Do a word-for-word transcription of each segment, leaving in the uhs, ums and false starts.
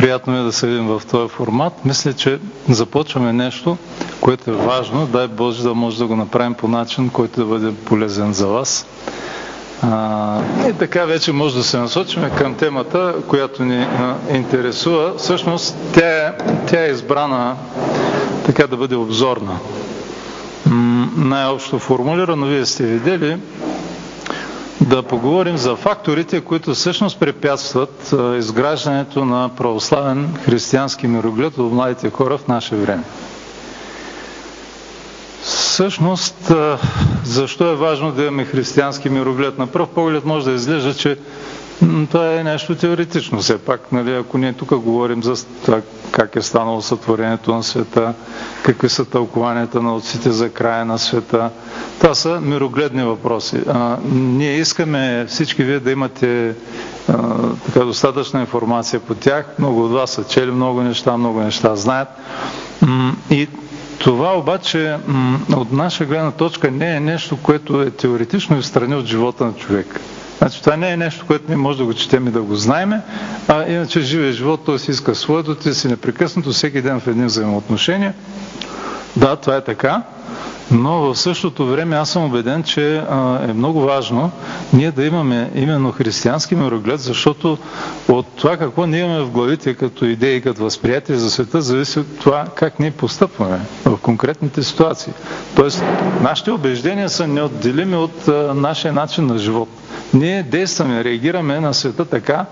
Приятно е да се видим в този формат. Мисля, че започваме нещо, което е важно. Дай Боже да може да го направим по начин, който да бъде полезен за вас. А, и така вече може да се насочим към темата, която ни а, интересува. Всъщност тя, тя е избрана така да бъде обзорна. М- най-общо формулирано, вие сте видели, да поговорим за факторите, които всъщност препятстват а, изграждането на православен християнски мироглед от младите хора в наше време. Всъщност, а, защо е важно да имаме християнски мироглед? На пръв поглед може да изглежда, че м- това е нещо теоретично. Все пак, нали, ако ние тук говорим за това, как е станало сътворението на света, какви са тълкуванията на отците за края на света. Това са мирогледни въпроси. А, ние искаме всички вие да имате а, така достатъчна информация по тях. Много от вас са чели много неща, много неща знаят. И това обаче от наша гледна точка не е нещо, което е теоретично и встрани от живота на човек. Значи, това не е нещо, което ние може да го четем и да го знаеме, а иначе живия живот, той си иска своето, той си непрекъснато, всеки ден в едни взаимоотношения. Да, това е така, но в същото време аз съм убеден, че а, е много важно ние да имаме именно християнски мироглед, защото от това какво ние имаме в главите като идеи, като възприятие за света, зависи от това как ние постъпваме в конкретните ситуации. Тоест, нашите убеждения са неотделими от а, нашия начин на живот. Ние действаме, реагираме на света така,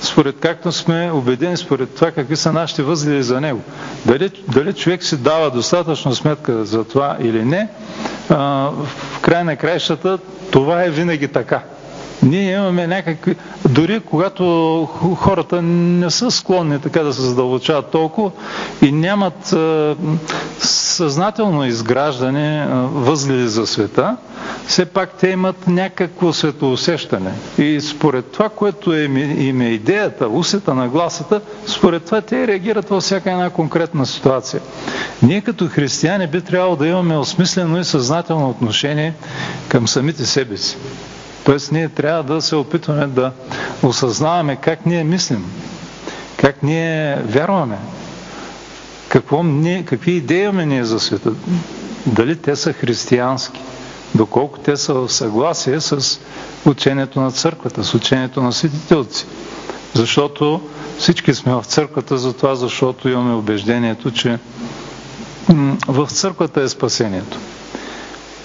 според както сме убедени, според това какви са нашите възгледи за него. Дали, дали човек си дава достатъчно сметка за това или не, а, в края на краищата това е винаги така. Ние имаме някакви... Дори когато хората не са склонни така да се задълбочават толкова и нямат а, съзнателно изграждане а, възгледи за света, все пак те имат някакво светоусещане. И според това, което им е идеята, усета на гласата, според това те реагират във всяка една конкретна ситуация. Ние като християни би трябвало да имаме осмислено и съзнателно отношение към самите себе си. Тоест ние трябва да се опитваме да осъзнаваме как ние мислим, как ние вярваме, какво ние, какви идеи имаме ние за света, дали те са християнски, доколко те са в съгласие с учението на църквата, с учението на светите отци. Защото всички сме в църквата за това, защото имаме убеждението, че в църквата е спасението.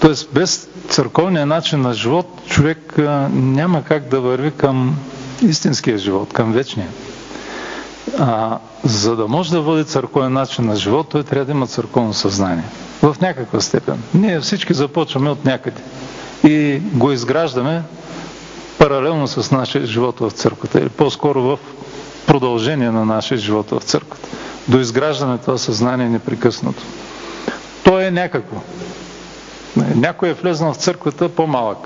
Тоест, без църковния начин на живот, човек а, няма как да върви към истинския живот, към вечния. А, за да може да води църковен начин на живот, той трябва да има църковно съзнание. В някаква степен. Ние всички започваме от някъде. И го изграждаме паралелно с нашия живот в църквата. Или по-скоро в продължение на нашия живот в църквата. До изграждане това съзнание непрекъснато. То е някакво. Някой е влезнал в църквата по-малък.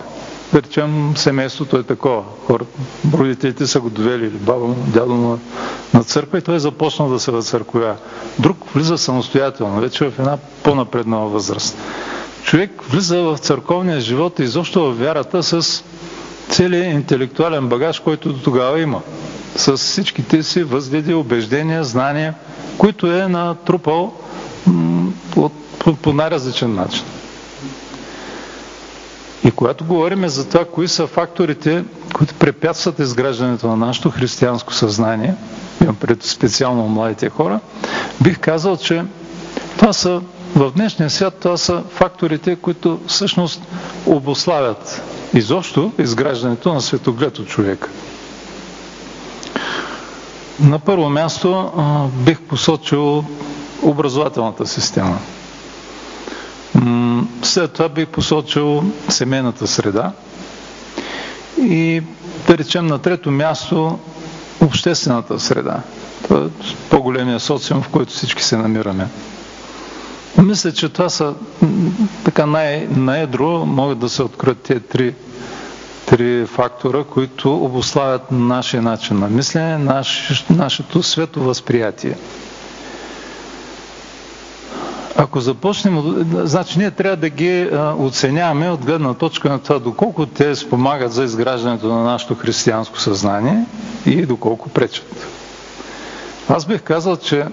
Да речем, семейството е такова. Хората, родителите са го довели, или баба му, дядо му на църква и той е започнал да се въцърковя. Друг влиза самостоятелно, вече в една по-напреднала възраст. Човек влиза в църковния живот и изобщо в вярата с целият интелектуален багаж, който до тогава има. С всичките си възгледи, убеждения, знания, които е натрупал м- по, по-, по най-различен начин. И когато говорим за това, кои са факторите, които препятстват изграждането на нашето християнско съзнание, имам пред специално младите хора, бих казал, че това са, в днешния свят това са факторите, които всъщност обуславят изобщо изграждането на светоглед от човека. На първо място а, бих посочил образователната система. След това бих посочил семейната среда и, да речем, на трето място обществената среда. Това е по-големия социум, в който всички се намираме. Мисля, че това са така най- наедро могат да се откроят тези три, три фактора, които обуславят нашия начин на мислене, наш, нашето световъзприятие. Ако започнем, значи ние трябва да ги оценяваме от гледна точка на това, доколко те спомагат за изграждането на нашето християнско съзнание и доколко пречат. Аз бих казал, че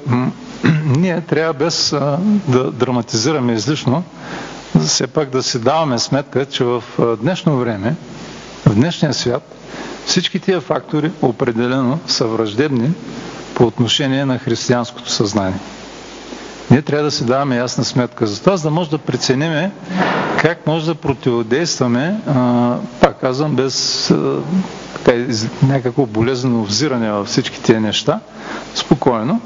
ние трябва, без да драматизираме излишно, все пак да си даваме сметка, че в днешно време, в днешния свят, всички тия фактори определено са враждебни по отношение на християнското съзнание. Ние трябва да си даваме ясна сметка за това, за да може да прецениме как може да противодействаме, а, пак казвам, без а, така, някакво болезнено взиране във всички тези неща, спокойно,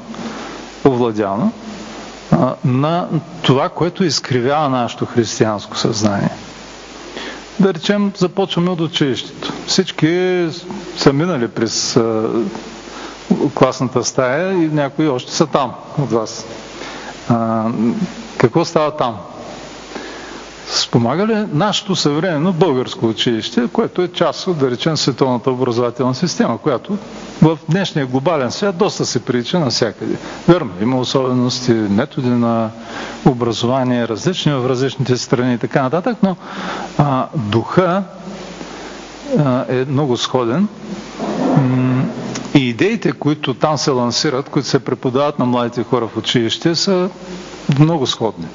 овладяно, а, на това, което изкривява нашето християнско съзнание. Да речем, започваме от училището. Всички са минали през а, класната стая и някои още са там от вас. А, какво става там? Спомага ли нашето съвременно българско училище, което е част от, да речем, световната образователна система, която в днешния глобален свят доста се прилича навсякъде. Верно, има особености, методи на образование, различни в различните страни и така нататък, но а, духа а, е много сходен. И идеите, които там се лансират, които се преподават на младите хора в училище, са много сходни.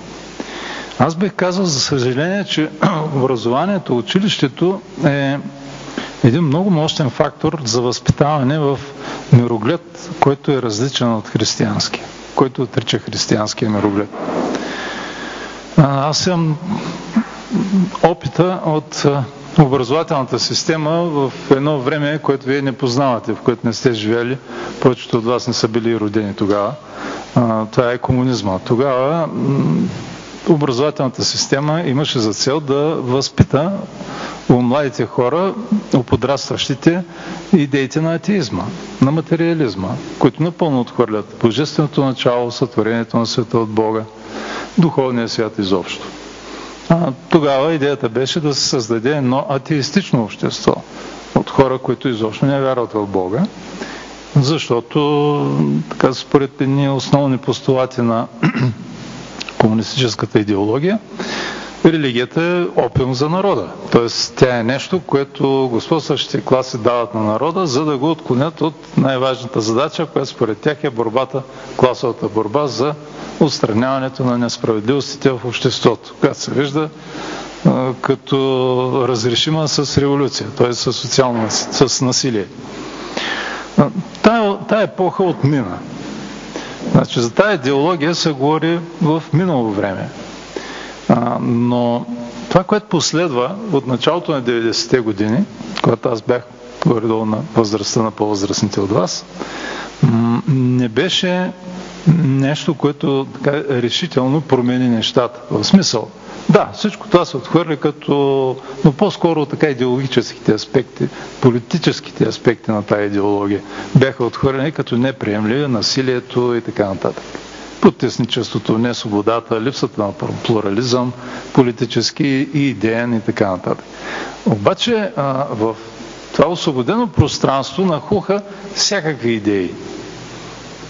Аз бих казал, за съжаление, че образованието, училището е един много мощен фактор за възпитаване в мироглед, който е различен от християнския, който отрича християнския мироглед. Аз имам опита от образователната система в едно време, което вие не познавате, в което не сте живели, повечето от вас не са били родени тогава. Това е комунизма. Тогава образователната система имаше за цел да възпита у младите хора, у подрастващите, идеите на атеизма, на материализма, които напълно отхвърлят божественото начало, сътворението на света от Бога, духовния свят изобщо. А, тогава идеята беше да се създаде едно атеистично общество от хора, които изобщо не вярват в Бога, защото така, според едни основни постулати на комунистическата идеология, религията е опиум за народа. Тоест, тя е нещо, което господстващите класи дават на народа, за да го отклонят от най-важната задача, която според тях е борбата, класовата борба за отстраняването на несправедливостите в обществото, която се вижда а, като разрешима с революция, т.е. с социално, с насилие. Тая, тая епоха отмина. Значи, за тая идеология се говори в минало време. А, но това, което последва от началото на деветдесетте години, когато аз бях горе-долу на възрастта на по-възрастните от вас, не беше нещо, което така решително промени нещата. В смисъл, да, всичко това се отхвърли като, но по-скоро така идеологическите аспекти, политическите аспекти на тази идеология бяха отхвърлени като неприемливи, насилието и така нататък. Потисничеството, несвободата, липсата на плурализъм, политически и идеен и така нататък. Обаче в това освободено пространство нахлуха всякакви идеи.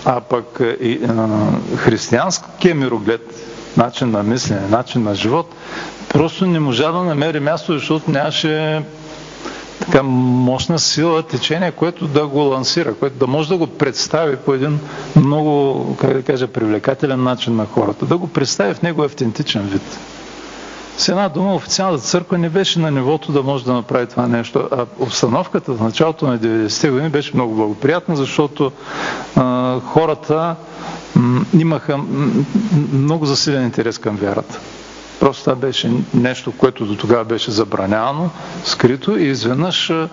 А пък и а, християнския мироглед, начин на мислене, начин на живот, просто не можа да намери място, защото нямаше така мощна сила, течение, което да го лансира, което да може да го представи по един много, как да кажа, привлекателен начин на хората, да го представи в него автентичен вид. С една дума, официалната църква не беше на нивото да може да направи това нещо. А обстановката в началото на деветдесетте години беше много благоприятна, защото а, хората м, имаха м, много засилен интерес към вярата. Просто това беше нещо, което до тогава беше забранявано, скрито и изведнъж м,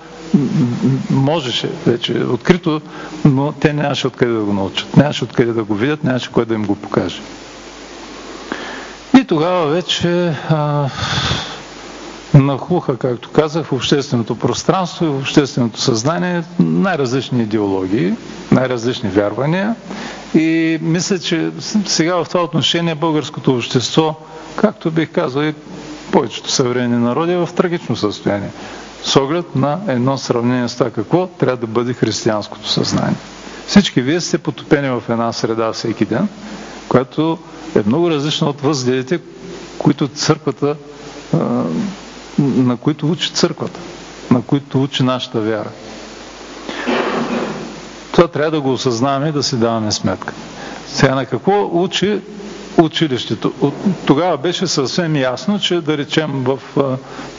можеше вече открито, но те нямаше откъде да го научат, нямаше откъде да го видят, нямаше кой да им го покаже. И тогава вече а, нахлуха, както казах, в общественото пространство и в общественото съзнание най-различни идеологии, най-различни вярвания. И мисля, че сега в това отношение българското общество, както бих казал и повечето съвременни народи, е в трагично състояние. С оглед на едно сравнение с това какво трябва да бъде християнското съзнание. Всички вие сте потопени в една среда всеки ден, която е много различна от възгледите, които църквата, на които учи църквата, на които учи нашата вяра. Това трябва да го осъзнаваме и да си даваме сметка. Сега на какво учи училището? Тогава беше съвсем ясно, че да речем в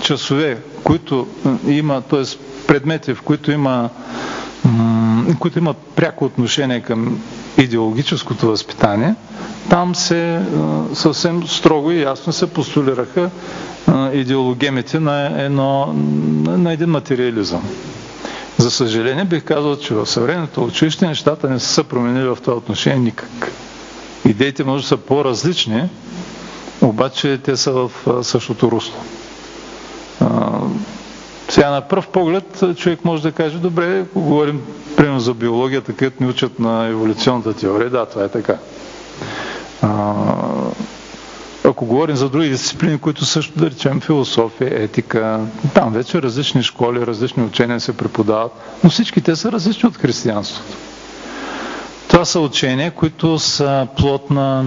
часове, които има, т.е. предмети, в които има, които имат пряко отношение към идеологическото възпитание, там се съвсем строго и ясно се постулираха идеологемите на, едно, на един материализъм. За съжаление бих казал, че в съвременното училище нещата не са променили в това отношение никак. Идеите може да са по-различни, обаче те са в същото русло. Сега на пръв поглед човек може да каже, добре, ако говорим примерно за биологията, където ни учат на еволюционната теория, да, това е така. Ако говорим за други дисциплини, които също, да речем, философия, етика, там вече различни школи, различни учения се преподават, но всички те са различни от християнството. Това са учения, които са плод на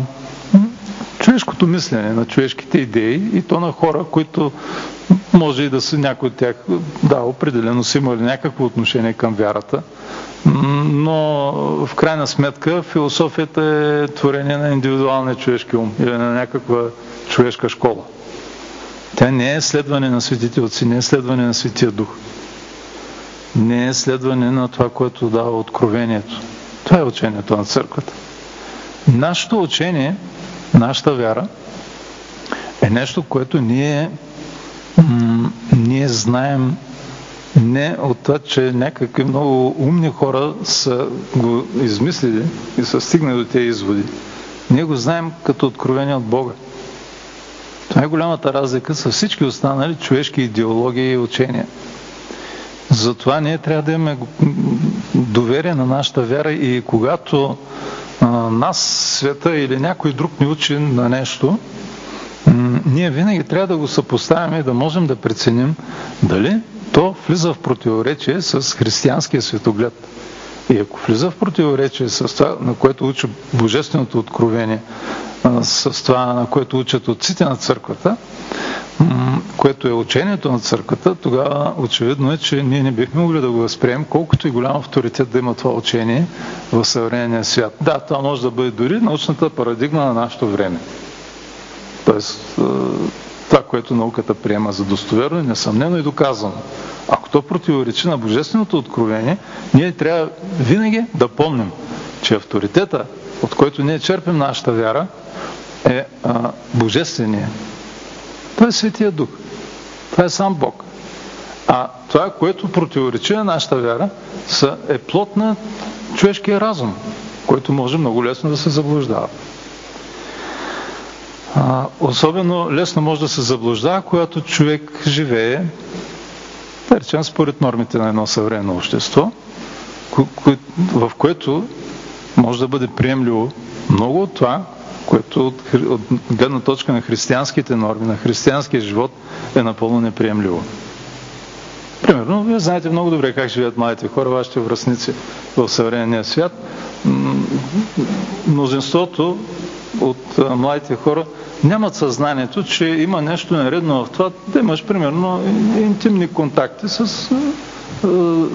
човешкото мислене, на човешките идеи и то на хора, които може и да са някои от тях, да, определено са имали някакво отношение към вярата, но в крайна сметка философията е творение на индивидуалния човешки ум или на някаква човешка школа. Тя не е следване на светите отци, не е следване на Светия Дух. Не е следване на това, което дава откровението. Това е учението на църквата. Нашето учение, нашата вяра е нещо, което ние м- ние знаем не от това, че някакви много умни хора са го измислили и са стигнали до тези изводи. Ние го знаем като откровение от Бога. Това е голямата разлика с всички останали човешки идеологии и учения. Затова ние трябва да имаме доверие на нашата вяра и когато нас, света или някой друг ни учи на нещо, ние винаги трябва да го съпоставяме и да можем да преценим дали то влиза в противоречие с християнския светоглед. И ако влиза в противоречие с това, на което учи Божественото откровение, с това, на което учат отците на църквата, което е учението на църквата, тогава очевидно е, че ние не бихме могли да го възприемем, колкото и голям авторитет да има това учение в съвременния свят. Да, това може да бъде дори научната парадигма на нашето време. Тоест, това, което науката приема за достоверно, несъмнено и доказано. Ако то противоречи на Божественото откровение, ние трябва винаги да помним, че авторитета, от който ние черпим нашата вяра, е а, Божествения. Това е Светия Дух. Това е сам Бог. А това, което противоречи на нашата вяра, е плод на човешкия разум, който може много лесно да се заблуждава. А, особено лесно може да се заблуждава, когато човек живее, да речем, според нормите на едно съвременно общество, в което може да бъде приемливо много от това, което от, от гледна точка на християнските норми, на християнския живот е напълно неприемливо. Примерно, вие знаете много добре как живеят младите хора, вашите връстници в съвременния свят. Мнозинството от младите хора нямат съзнанието, че има нещо нередно в това да имаш, примерно, интимни контакти с е,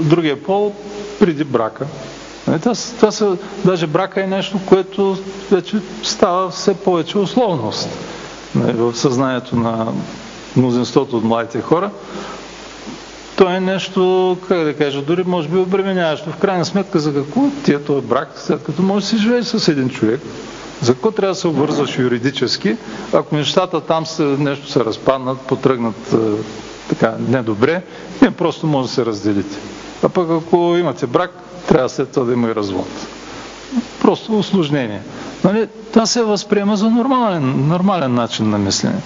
другия пол преди брака. Това, това са, даже брака е нещо, което вече става все повече условност в съзнанието на мнозинството от младите хора. То е нещо, как да кажа, дори може би обременяващо. В крайна сметка, за какво ти е този брак, след като можеш да си живееш с един човек? За какво трябва да се обвързваш юридически, ако нещата там са, нещо се разпаднат, потръгнат така недобре, не просто може да се разделите. А пък ако имате брак, трябва след това да има и развод. Просто усложнение. Нали? Това се възприема за нормален, нормален начин на мислене.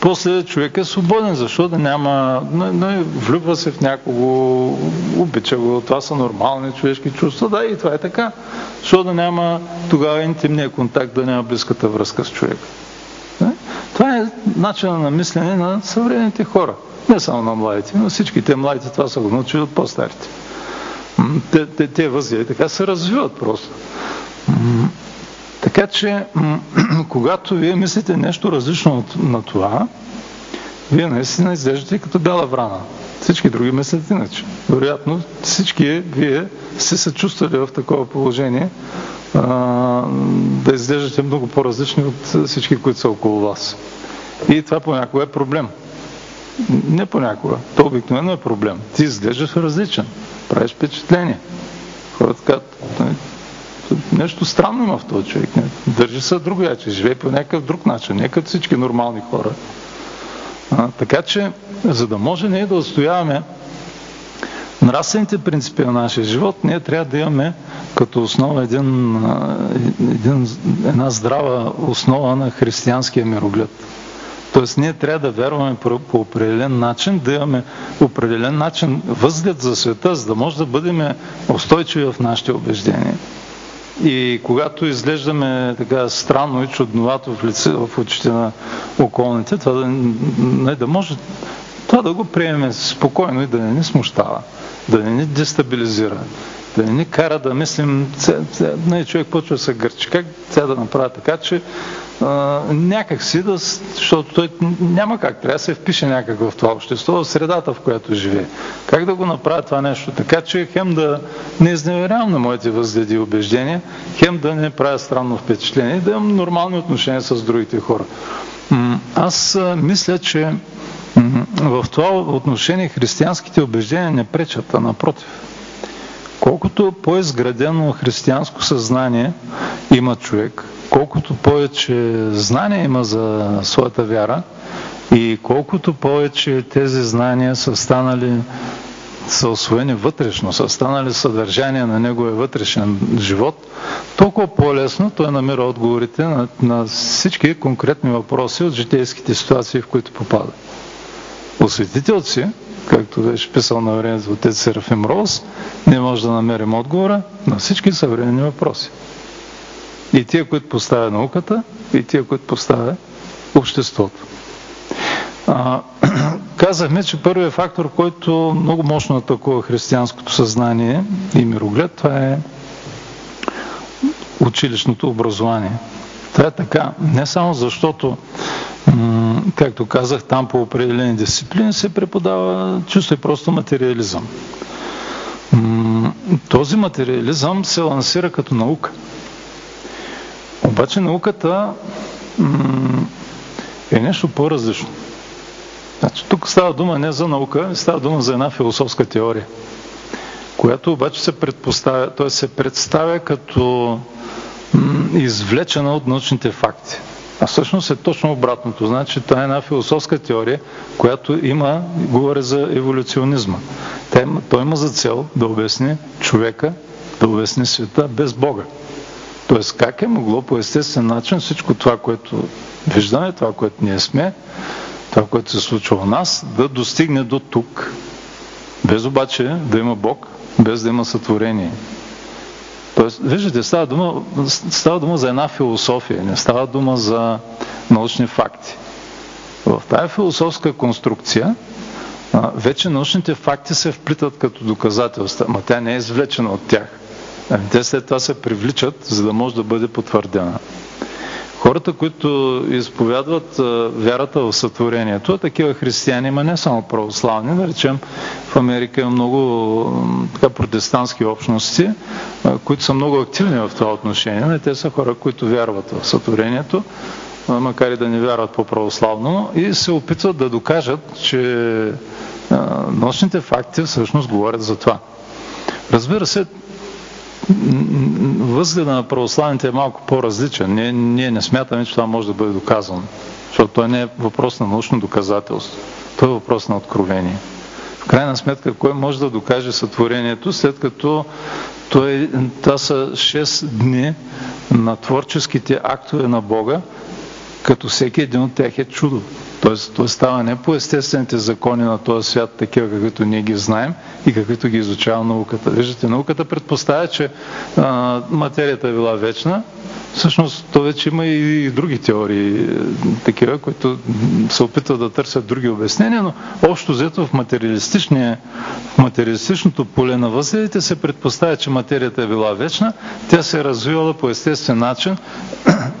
После човек е свободен, защото да няма... Но, но влюбва се в някого, обича го, това са нормални човешки чувства, да, и това е така. Защото да няма тогава интимния контакт, да няма близката връзка с човека. Това е начинът на мислене на съвременните хора. Не само на младите, но всичките младите това са го научили от по-старите. Те, те, те възгледи така се развиват просто. Така че, когато вие мислите нещо различно на това, вие наистина изглеждате като бяла врана. Всички други мислят иначе. Вероятно всички вие се съчувствали в такова положение, а, да изглеждате много по-различни от всички, които са около вас. И това понякога е проблем. Не понякога. То обикновено е проблем. Ти изглеждаш различен. Правиш впечатление. Хората казват, нещо странно има в този човек. Държи се другояче, живее по някакъв друг начин, не като всички нормални хора. А, така че, за да може ние да отстояваме нравствените принципи на нашия живот, ние трябва да имаме като основа един, един, една здрава основа на християнския мироглед. Тоест, ние трябва да вярваме по, по определен начин, да имаме определен начин възглед за света, за да може да бъдем устойчиви в нашите убеждения. И когато изглеждаме така странно и чудновато в лице, в очите на околните, това да, не, да може това да го приеме спокойно и да не ни смущава, да не ни дестабилизира, да не ни кара да мислим, ця, ця, не, човек почва да се гърчи, как тя да направя така, че а, някак си да, защото той няма как, трябва да се впише някак в това общество, в средата, в която живее. Как да го направя това нещо? Така че хем да не изневерявам на моите възгледи и убеждения, хем да не правя странно впечатление, да имам нормални отношения с другите хора. Аз а, мисля, че в това отношение християнските убеждения не пречат, а напротив. Колкото по-изградено християнско съзнание има човек, колкото повече знания има за своята вяра и колкото повече тези знания са станали, са освоени вътрешно, са станали съдържание на неговия вътрешен живот, толкова по-лесно той намира отговорите на, на всички конкретни въпроси от житейските ситуации, в които попада. Осветителът си, както беше писал на времето отец Серафим Роуз, не може да намерим отговора на всички съвременни въпроси. И тия, които поставя науката, и тия, които поставя обществото. А, казахме, че първият фактор, който много мощно атакува християнското съзнание и мироглед, това е училищното образование. Това е така, не само защото, както казах, там по определени дисциплини се преподава чисто и просто материализъм. Този материализъм се лансира като наука. Обаче науката е нещо по-различно. Значи, тук става дума не за наука, става дума за една философска теория, която обаче се предпоставя, т.е. се представя като извлечена от научните факти. А всъщност е точно обратното. Значи, това е една философска теория, която има, говоря за еволюционизма. Той има, той има за цел да обясни човека, да обясни света без Бога. Тоест, как е могло по естествен начин всичко това, което виждаме, това, което ние сме, това, което се случва у нас, да достигне до тук. Без обаче да има Бог, без да има сътворение. Тоест, виждате, става дума, става дума за една философия, не става дума за научни факти. В тая философска конструкция а, вече научните факти се вплитат като доказателства, но тя не е извлечена от тях. Ами те след това се привличат, за да може да бъде потвърдена. Хората, които изповядват а, вярата в сътворението, такива християни, ма не само православни, да речем, в Америка има много така, протестантски общности, а, които са много активни в това отношение. Не, те са хора, които вярват в сътворението, а, макар и да не вярват по-православно, и се опитват да докажат, че а, научните факти всъщност говорят за това. Разбира се, възгледа на православните е малко по-различен. Ние, ние не смятаме, че това може да бъде доказано. Защото той не е въпрос на научно доказателство. Той е въпрос на откровение. В крайна сметка, кой може да докаже сътворението, след като той, това са шест дни на творческите актове на Бога, като всеки един от тях е чудо. Тоест, той става не по естествените закони на този свят, такива, каквито ние ги знаем и каквито ги изучава науката. Виждате, науката предпоставя, че а, материята е била вечна. Всъщност, то вече има и, и други теории, такива, които се опитват да търсят други обяснения, но общо взето в материалистичния, в материалистичното поле на възгледите се предпоставя, че материята е била вечна, тя се е развивала по естествен начин,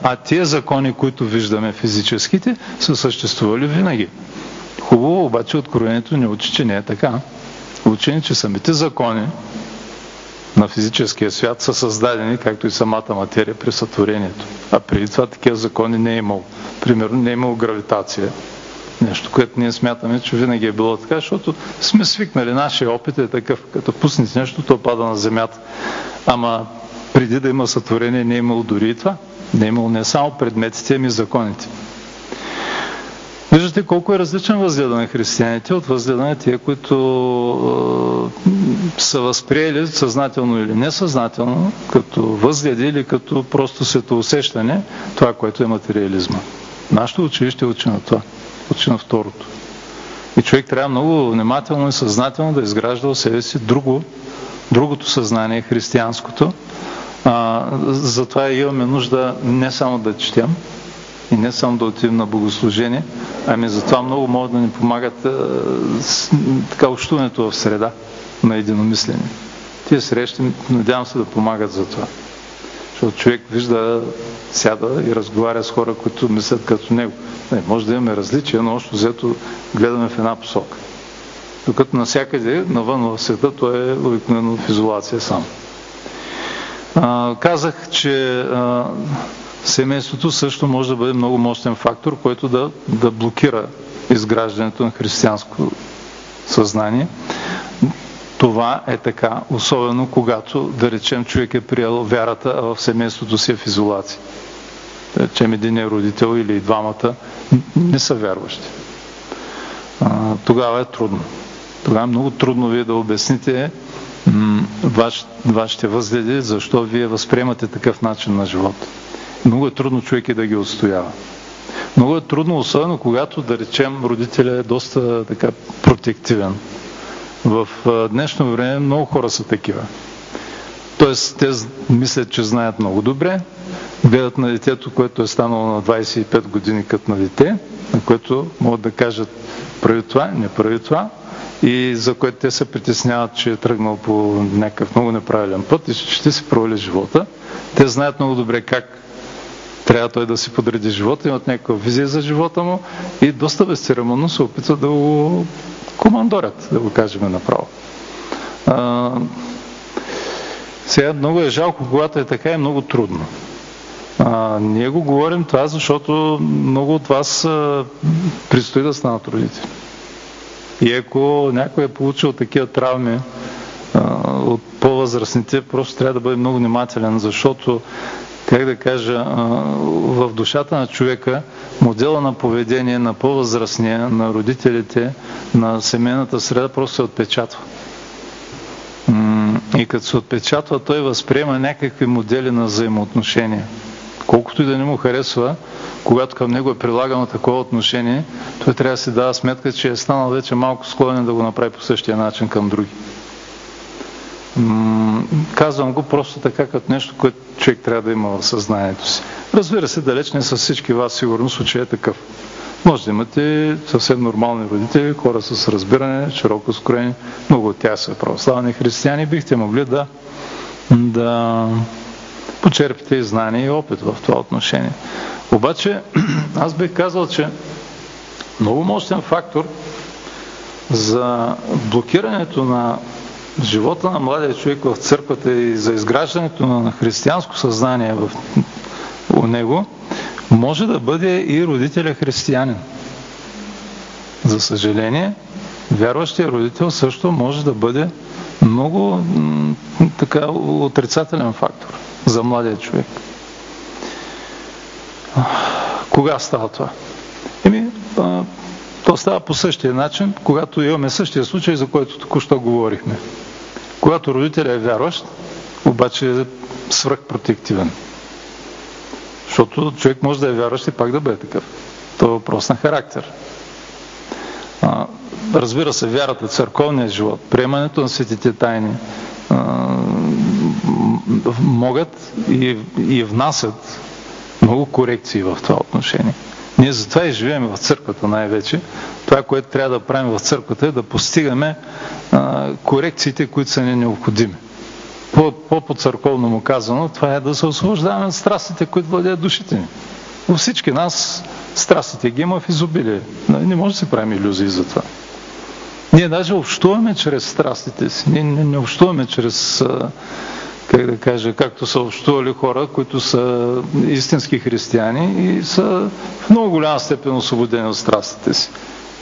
а тия закони, които виждаме физическите, са съществували винаги. Хубаво, обаче откровението ни учи, че не е така. Учи ни, че самите закони на физическия свят са създадени, както и самата материя при сътворението. А преди това такива закони не е имало. Примерно не е имало гравитация. Нещо, което ние смятаме, че винаги е било така, защото сме свикнали. Нашия опит е такъв. Като пуснеш нещо, то пада на земята. Ама преди да има сътворение, не е имало дори и това. Не е имало не само предметите, ами законите. Виждате колко е различен възгледа на християните от възгледа на тия, които е, са възприели съзнателно или несъзнателно, като възгледи или като просто светоусещане, това, което е материализма. Нашето училище учи на това, учи на второто. И човек трябва много внимателно и съзнателно да изгражда в себе си друго, другото съзнание, християнското. А, затова имаме нужда не само да четем, и не само да отидем на богослужение, ами затова много могат да ни помагат а, с, така общуването в среда на единомисление. Тие срещи, надявам се, да помагат за това. Защото човек вижда, сяда и разговаря с хора, които мислят като него. Не, може да имаме различия, но още взето гледаме в една посока. Докато навсякъде, навън в света, то е обикновено в изолация само. А, казах, че а, семейството също може да бъде много мощен фактор, който да, да блокира изграждането на християнско съзнание. Това е така, особено когато, да речем, човек е приел вярата, а в семейството си е в изолация. Да речем, един е родител или двамата не са вярващи. А, тогава е трудно. Тогава е много трудно вие да обясните м- ваш, вашите възгледи, защо вие възприемате такъв начин на живота. Много е трудно човек и да ги отстоява. Много е трудно, особено когато, да речем, родителя е доста така протективен. В днешно време много хора са такива. Тоест, те мислят, че знаят много добре, гледат на детето, което е станало на двайсет и пет години като на дете, на което могат да кажат прави това, не прави това, и за което те се притесняват, че е тръгнал по някакъв много неправилен път и че ще си провали живота. Те знаят много добре как трябва той да си подреди живота, имат някаква визия за живота му и доста безцеремонно се опитват да го командорят, да го кажем направо. А, сега много е жалко, когато е така, е много трудно. А, ние го говорим това, защото много от вас а, предстои да станат родители. И ако някой е получил такива травми а, от по-възрастните, просто трябва да бъде много внимателен, защото как да кажа, в душата на човека модела на поведение на по-възрастния, на родителите, на семейната среда просто се отпечатва. И като се отпечатва, той възприема някакви модели на взаимоотношения. Колкото и да не му харесва, когато към него е прилагано такова отношение, той трябва да си дава сметка, че е станал вече малко склонен да го направи по същия начин към други. Казвам го просто така, като нещо, което човек трябва да има в съзнанието си. Разбира се, далеч не с всички вас, сигурно случай е такъв. Може да имате съвсем нормални родители, хора с разбиране, широко скроени, много от тях са православни християни, бихте могли да, да почерпите и знания и опит в това отношение. Обаче, аз бих казал, че много мощен фактор за блокирането на живота на младия човек в църквата и за изграждането на християнско съзнание в у него, може да бъде и родителя християнин. За съжаление, вярващия родител също може да бъде много така отрицателен фактор за младия човек. Кога става това? Еми, то става по същия начин, когато имаме същия случай, за който току-що говорихме. Когато родителя е вярващ, обаче е свръхпротективен. Защото човек може да е вярващ и пак да бъде такъв. Това е въпрос на характер. А, разбира се, вярата, църковния живот, приемането на светите тайни а, могат и, и внасят много корекции в това отношение. Ние затова и живеем в църквата най-вече. Това, което трябва да правим в църквата, е да постигаме а, корекциите, които са ни необходими. По-по-църковно му казано, това е да се освобождаваме от страстите, които владеят душите ни. Във всички нас Страстите ги има в изобилие. Не може да си правим илюзии за това. Ние даже общуваме чрез страстите си. Ние не, не общуваме чрез, как да кажа, както са общували хора, които са истински християни и са в много голяма степен освободени от страстите си.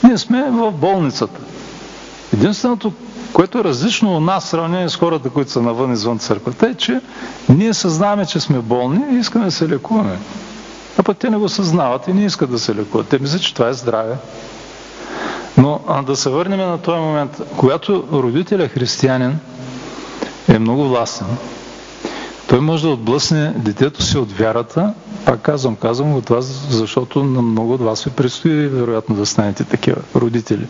Ние сме в болницата. Единственото, което е различно от нас в сравнение с хората, които са навън извън църквата, е, че ние съзнаваме, че сме болни и искаме да се лекуваме. А пък те не го съзнават и не искат да се лекуват. Те мислят, че това е здраве. Но а да се върнем на този момент, когато родителя християнин е много властен, той може да отблъсне детето си от вярата. Пак казвам, казвам го това, защото на много от вас ви предстои вероятно да станете такива родители.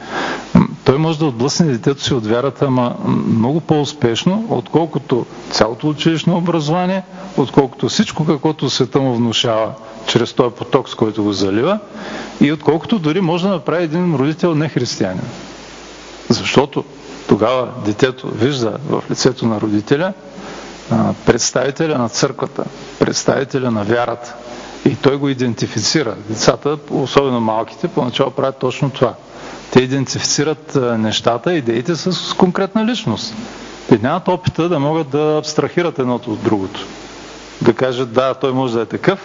Той може да отблъсне детето си от вярата, ама много по-успешно, отколкото цялото училищно образование, отколкото всичко, каквото света му внушава чрез този поток, с който го залива, и отколкото дори може да направи един родител не християнин. Защото тогава детето вижда в лицето на родителя представителя на църквата, представителя на вярата, и той го идентифицира. Децата, особено малките, поначало правят точно това. Те идентифицират нещата, идеите с конкретна личност. Те нямат опита да могат да абстрахират едното от другото. Да кажат, да, той може да е такъв,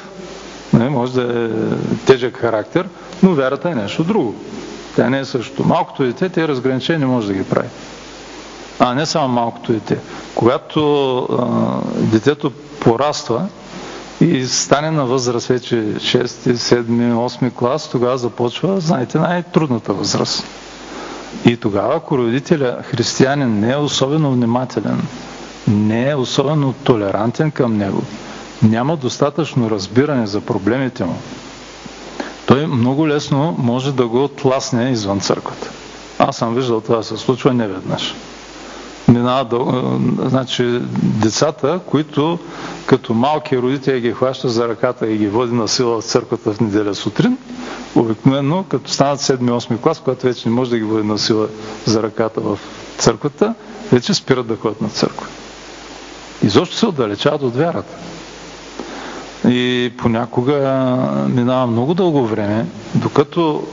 не, може да е тежък характер, но вярата е нещо друго. Тя не е също. Малкото дете, те разграничени не може да ги прави. А не само малкото дете. Когато а, детето пораства и стане на възраст вече шести, седми, осми клас, тогава започва, знаете, най-трудната възраст. И тогава, ако родителя християнин не е особено внимателен, не е особено толерантен към него, няма достатъчно разбиране за проблемите му, той много лесно може да го отласне извън църквата. Аз съм виждал това да се случва неведнъж. Значи, децата, които като малки родители ги хваща за ръката и ги води на сила в църквата в неделя сутрин, обикновено като станат седми-осми клас, когато вече не може да ги води на сила за ръката в църквата, вече спират да ходят на църква. И защо се отдалечават от вярата? И понякога минава много дълго време, докато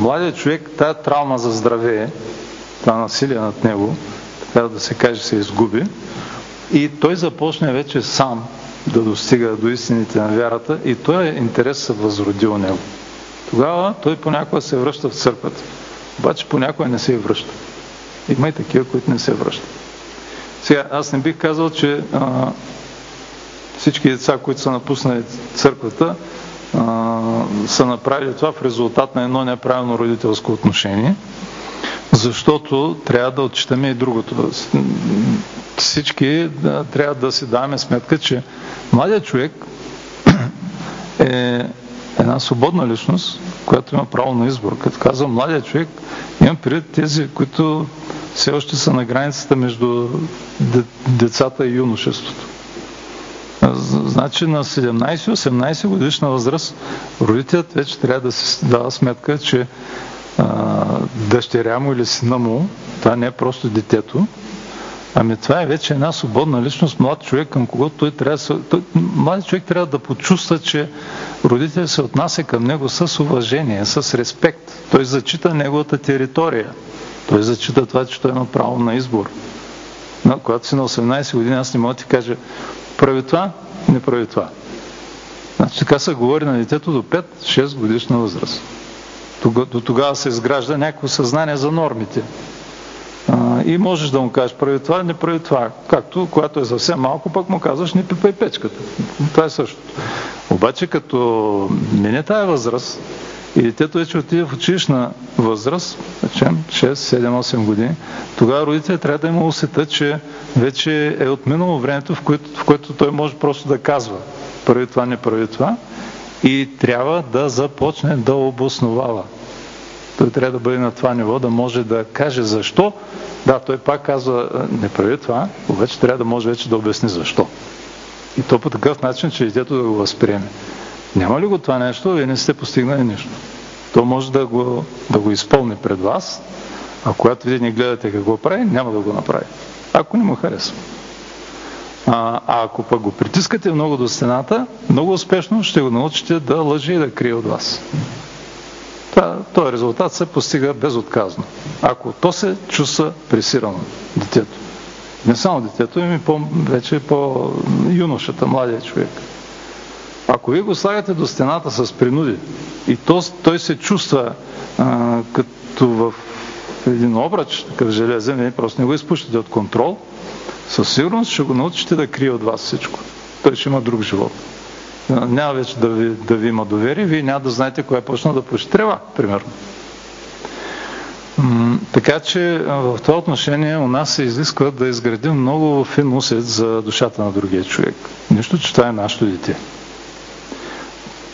младият човек тая травма за здраве, това насилие над него, да се каже, се изгуби, и той започне вече сам да достига до истините на вярата, и той интерес се възродил него. Тогава той понякога се връща в църквата, обаче понякога не се връща. Има и такива, които не се връщат. Сега, аз не бих казал, че а, всички деца, които са напуснали църквата, а, са направили това в резултат на едно неправилно родителско отношение, защото трябва да отчитаме и другото. Всички да, трябва да си даваме сметка, че младият човек е една свободна личност, която има право на избор. Като казвам младият човек, имам предвид тези, които все още са на границата между децата и юношеството. Значи на седемнадесет-осемнадесет годишна възраст родителят вече трябва да си дава сметка, че дъщеря му или сина му, това не е просто детето, ами това е вече една свободна личност, млад човек, към когото той трябва да, той, млад човек трябва да почувства, че родителят се отнася към него с уважение, с респект. Той зачита неговата територия. Той зачита това, че той има право на избор. Но когато си на осемнадесет години, аз не мога да ти кажа, прави това, не прави това. Значи така се говори на детето до пет-шест годишна възраст. До тогава се изгражда някакво съзнание за нормите. А, и можеш да му кажеш, прави това, не прави това. Както, когато е съвсем малко, пък му казваш, не пипай печката. Това е същото. Обаче, като мине тая възраст и детето вече отиде в училищна възраст, шест, седем, осем години, тогава родителят трябва да има усета, че вече е отминало времето, в което, в което той може просто да казва, прави това, не прави това. И трябва да започне да обосновава. Той трябва да бъде на това ниво, да може да каже защо. Да, той пак казва, не прави това, обаче трябва да може вече да обясни защо. И то по такъв начин, че детето да го възприеме. Няма ли го това нещо, вие не сте постигнали нищо. То може да го, да го изпълни пред вас, а когато вие не гледате какво прави, няма да го направи. Ако не му харесва. А, а ако пък го притискате много до стената, много успешно ще го научите да лъжи и да крие от вас. Това, този резултат се постига безотказно. Ако то се чувства пресирано, детето. Не само детето, ами по, вече по юношата, младия човек. Ако вие го слагате до стената с принуди и то, той се чувства а, като в един обрач, такъв железен, просто не го изпущате от контрол, със сигурност ще го научите да крие от вас всичко. Той ще има друг живот. Няма вече да ви, да ви има доверие, вие няма да знаете кое почна да пуши трева, примерно. М- така че в това отношение у нас се изисква да изградим много фин усет за душата на другия човек. Нищо, че това е нашето дете.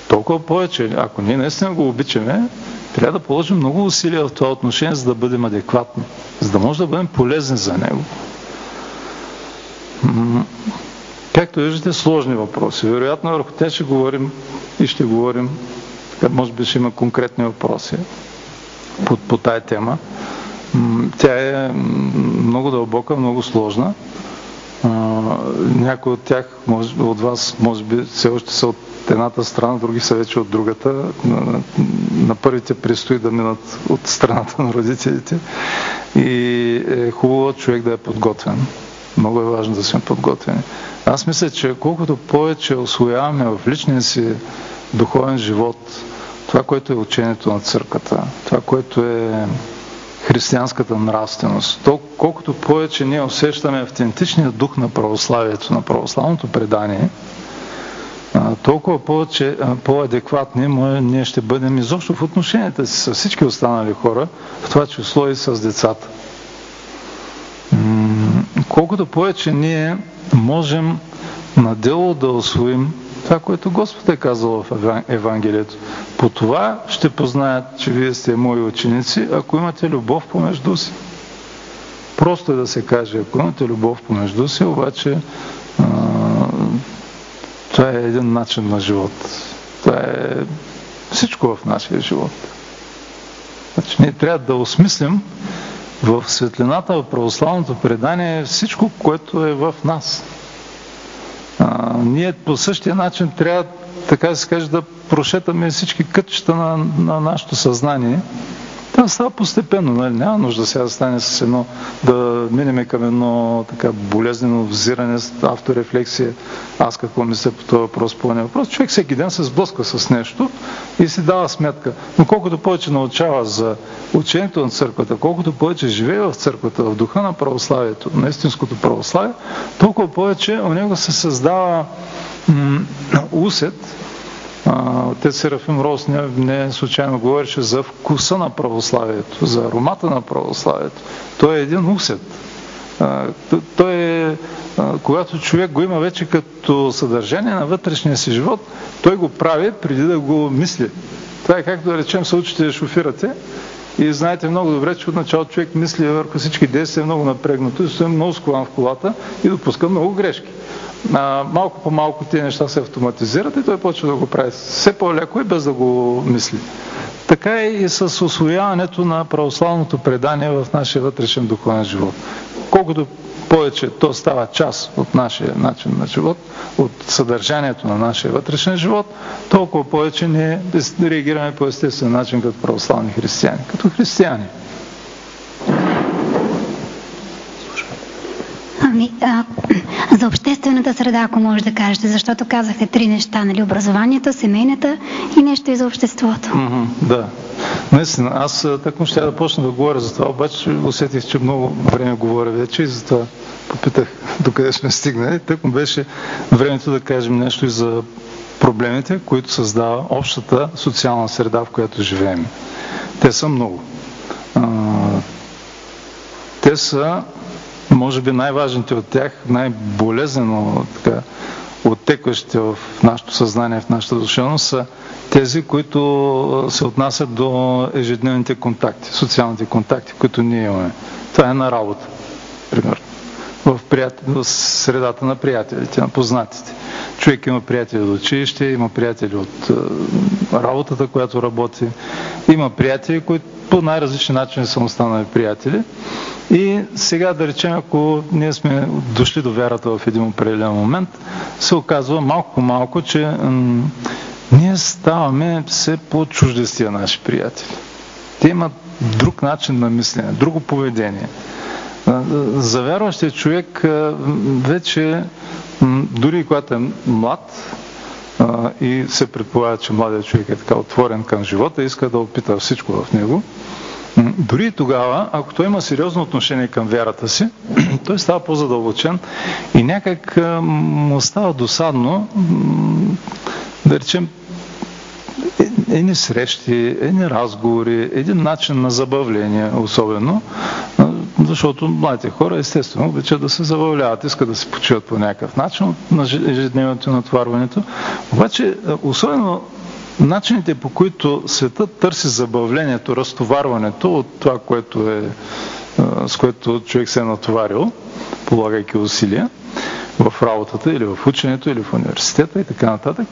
Толкова повече, ако ние наистина го обичаме, трябва да положим много усилия в това отношение, за да бъдем адекватни, за да може да бъдем полезни за него. Както виждате, сложни въпроси. Вероятно, върху те ще говорим и ще говорим, може би ще има конкретни въпроси по, по тая тема. Тя е много дълбока, много сложна. Някои от тях може, от вас, може би, все още са от едната страна, други са вече от другата. На, на, на първите предстои да минат от страната на родителите. И е хубаво човек да е подготвен. Много е важно да сме подготвени. Аз мисля, че колкото повече освояваме в личния си духовен живот това, което е учението на църквата, това, което е християнската нравственост, то, колкото повече ние усещаме автентичния дух на православието, на православното предание, толкова повече, по-адекватни ние ще бъдем изобщо в отношенията си с всички останали хора, в това число и с децата. Колкото повече ние можем на дело да освоим това, което Господ е казал в Евангелието. По това ще познаят, че вие сте мои ученици, ако имате любов помежду си. Просто е да се каже, ако имате любов помежду си, обаче а, това е един начин на живот. Това е всичко в нашия живот. Значи ние трябва да осмислим в светлината, в православното предание е всичко, което е в нас. А, ние по същия начин трябва, така да се каже, да прошетаме всички кътчета на, на нашето съзнание. Това става постепенно, нали? Няма нужда сега да стане с едно, да минеме към едно така болезнено взиране, авторефлексия. Аз какво мисля по този въпрос, по този въпрос. Човек всеки ден се сблъсква с нещо и си дава сметка. Но колкото повече научава за учението на църквата, колкото повече живее в църквата, в духа на православието, на истинското православие, толкова повече у него се създава м- усет. Отец Серафим Рос не, не случайно говореше за вкуса на православието, за аромата на православието. Той е един усет. Той е, когато човек го има вече като съдържание на вътрешния си живот, той го прави преди да го мисли. Това е както да речем се учите да шофирате и знаете много добре, че отначало човек мисли върху всички действия много напрегнато и стои много скован в колата и допуска много грешки. А, малко по малко тези неща се автоматизират и той почва да го прави все по-леко и без да го мисли. Така и с освояването на православното предание в нашия вътрешен духовен живот. Колкото повече то става част от нашия начин на живот, от съдържанието на нашия вътрешен живот, толкова повече ние реагираме по естествен начин като православни християни, като християни. Ами, а, за обществената среда, ако може да кажете, защото казахте три неща, нали, образованието, семейната и нещо и за обществото. Mm-hmm, да. Наистина, аз тъкмо ще да почна да говоря за това, обаче усетих, че много време говоря вече и затова попитах докъде сме стигнали. Тъкмо беше времето да кажем нещо и за проблемите, които създава общата социална среда, в която живеем. Те са много. А, те са може би най-важните от тях, най-болезнено така, оттекващите в нашето съзнание, в нашата душевност, са тези, които се отнасят до ежедневните контакти, социалните контакти, които ние имаме. Това е на работа, примерно. В, приятел... в средата на приятелите, на познатите. Човек има приятели от училище, има приятели от работата, която работи, има приятели, които по най-различни начини са останали приятели. И сега, да речем, ако ние сме дошли до вярата в един определен момент, се оказва малко по малко, че м- ние ставаме все по-чужди с тия наши приятели. Те имат друг начин на мислене, друго поведение. За вярващия човек вече, дори когато е млад, и се предполага, че младият човек е така отворен към живота, иска да опита всичко в него. Дори и тогава, ако той има сериозно отношение към вярата си, той става по-задълбочен и някак му става досадно, да речем, едни срещи, едни разговори, един начин на забавление особено, защото младите хора естествено обичат да се забавляват, искат да се почиват по някакъв начин на ежедневното натоварването. Обаче, особено начините, по които светът търси забавлението, разтоварването от това, което е, с което човек се е натоварил, полагайки усилия в работата или в ученето, или в университета и така нататък,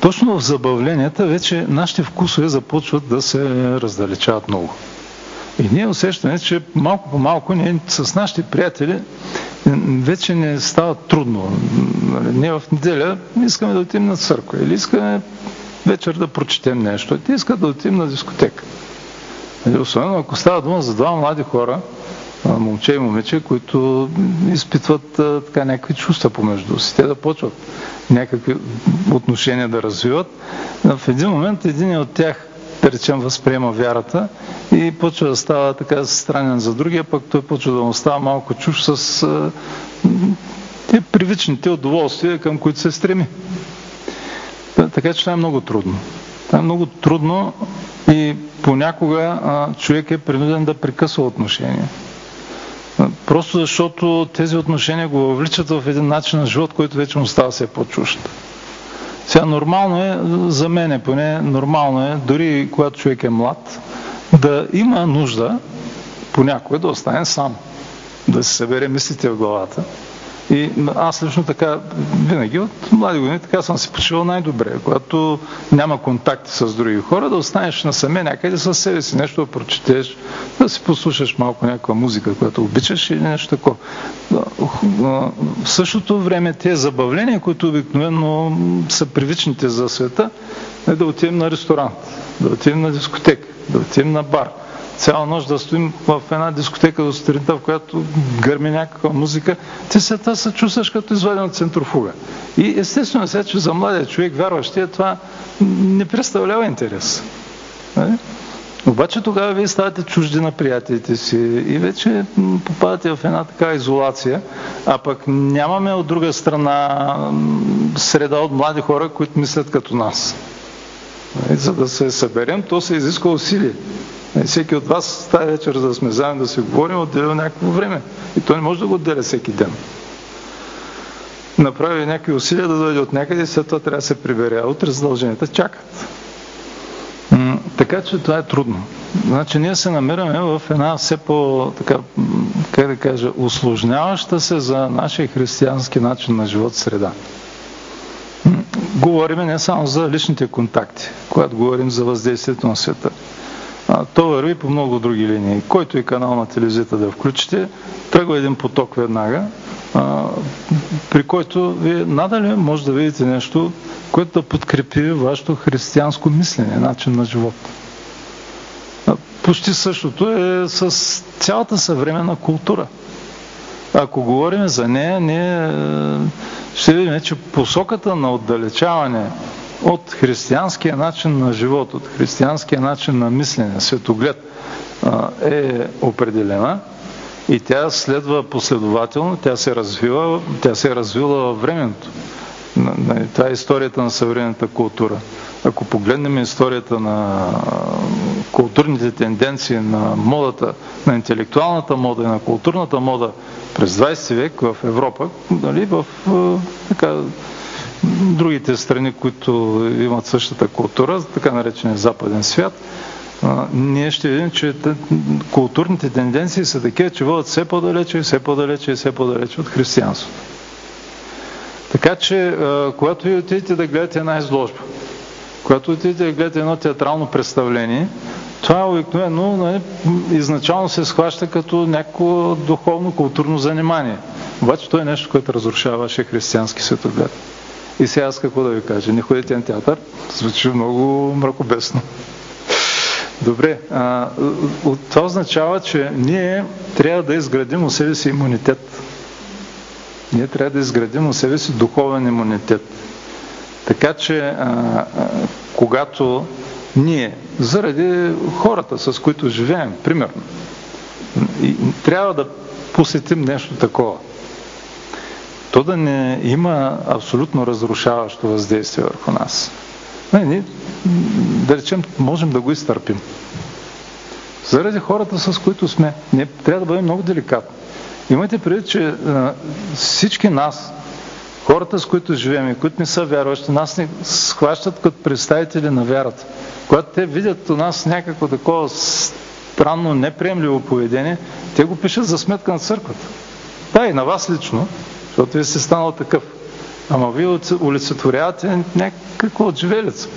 точно в забавленията вече нашите вкусове започват да се раздалечават много. И ние усещаме, че малко по малко ние с нашите приятели вече не става трудно. Ние в неделя искаме да отидем на църква или искаме вечер да прочетем нещо. Те искат да отидем на дискотека. Особено ако става дума за два млади хора, момче и момиче, които изпитват така някакви чувства помежду си. Те да почват някакви отношения да развиват. В един момент един от тях, да речем, възприема вярата и почва да става така странен за другия, пък той почва да му става малко чуш с а, те привичните удоволствия, към които се стреми. Така че това е много трудно. Това е много трудно и понякога а, човек е принуден да прекъсва отношения. Просто защото тези отношения го въвличат в един начин на живот, който вече му става все по-чужд. Сега нормално е, за мен е поне, нормално е, дори когато човек е млад, да има нужда понякога да остане сам, да се събере мислите в главата. И аз лично така, винаги от млади години, така съм си почивал най-добре. Когато няма контакти с други хора, да останеш насаме някъде със себе си, нещо да прочетеш, да си послушаш малко някаква музика, която обичаш или нещо такова. В същото време тези забавления, които обикновено са привичните за света, е да отидем на ресторант, да отидем на дискотека, да отидем на бар. Цяла нощ да стоим в една дискотека до сутринта, в която гърми някаква музика, ти сега се чувстваш като изваден от центрофуга. И естествено сега, че за младия човек, вярващия, това не представлява интерес. Нали? Обаче тогава вие ставате чужди на приятелите си и вече попадате в една така изолация, а пък нямаме от друга страна среда от млади хора, които мислят като нас. Нали? За да се съберем, то се изисква усилие. И всеки от вас тази вечер, за да сме заедно да си говорим, отделя някакво време. И той не може да го отделя всеки ден. Направи някакви усилия да дойде от някъде и след това трябва да се прибере. А утре задълженията чакат. М- така че това е трудно. Значи ние се намираме в една все по, така, как да кажа, усложняваща се за нашия християнски начин на живот среда. М- говорим не само за личните контакти, когато говорим за въздействието на света. То върви по много други линии. Който и канал на телевизията да включите, тръгва един поток веднага, а, при който вие надали може да видите нещо, което да подкрепи вашето християнско мислене, начин на живот. А, почти същото е с цялата съвременна култура. Ако говорим за нея, ние ще видим, че посоката на отдалечаване от християнския начин на живот, от християнския начин на мислене, светоглед е определена и тя следва последователно, тя се развива, тя се е развила във времето. Това е историята на съвременната култура. Ако погледнем историята на културните тенденции, на модата, на интелектуалната мода и на културната мода през двайсети век в Европа, дали в така... другите страни, които имат същата култура, така наречен западен свят, ние ще видим, че културните тенденции са такива, че водят все по-далече и все по-далече и все по-далече от християнството. Така че, когато ви отидете да гледате една изложба, когато отидете да гледате едно театрално представление, Това обикновено, нали, изначално се схваща като някакво духовно-културно занимание. Обаче то е нещо, което разрушава вашия християнски светоглед. И сега аз какво да ви кажа? Не ходите на театър? Звучи много мракобесно. Добре, а, това означава, че ние трябва да изградим у себе си имунитет. Ние трябва да изградим у себе си духовен имунитет. Така че, а, а, когато ние, заради хората, с които живеем, примерно, трябва да посетим нещо такова, то да не има абсолютно разрушаващо въздействие върху нас. Не, ние, да речем, можем да го изтърпим. Заради хората, с които сме, ние трябва да бъдем много деликатни. Имайте предвид, че а, всички нас, хората, с които живеем и които не са вярващи, нас не схващат като представители на вярата. Когато те видят у нас някакво такова странно, неприемливо поведение, те го пишат за сметка на църквата. Да, и на вас лично, защото вие сте станал такъв. Ама вие олицетворявате някаква отживелица.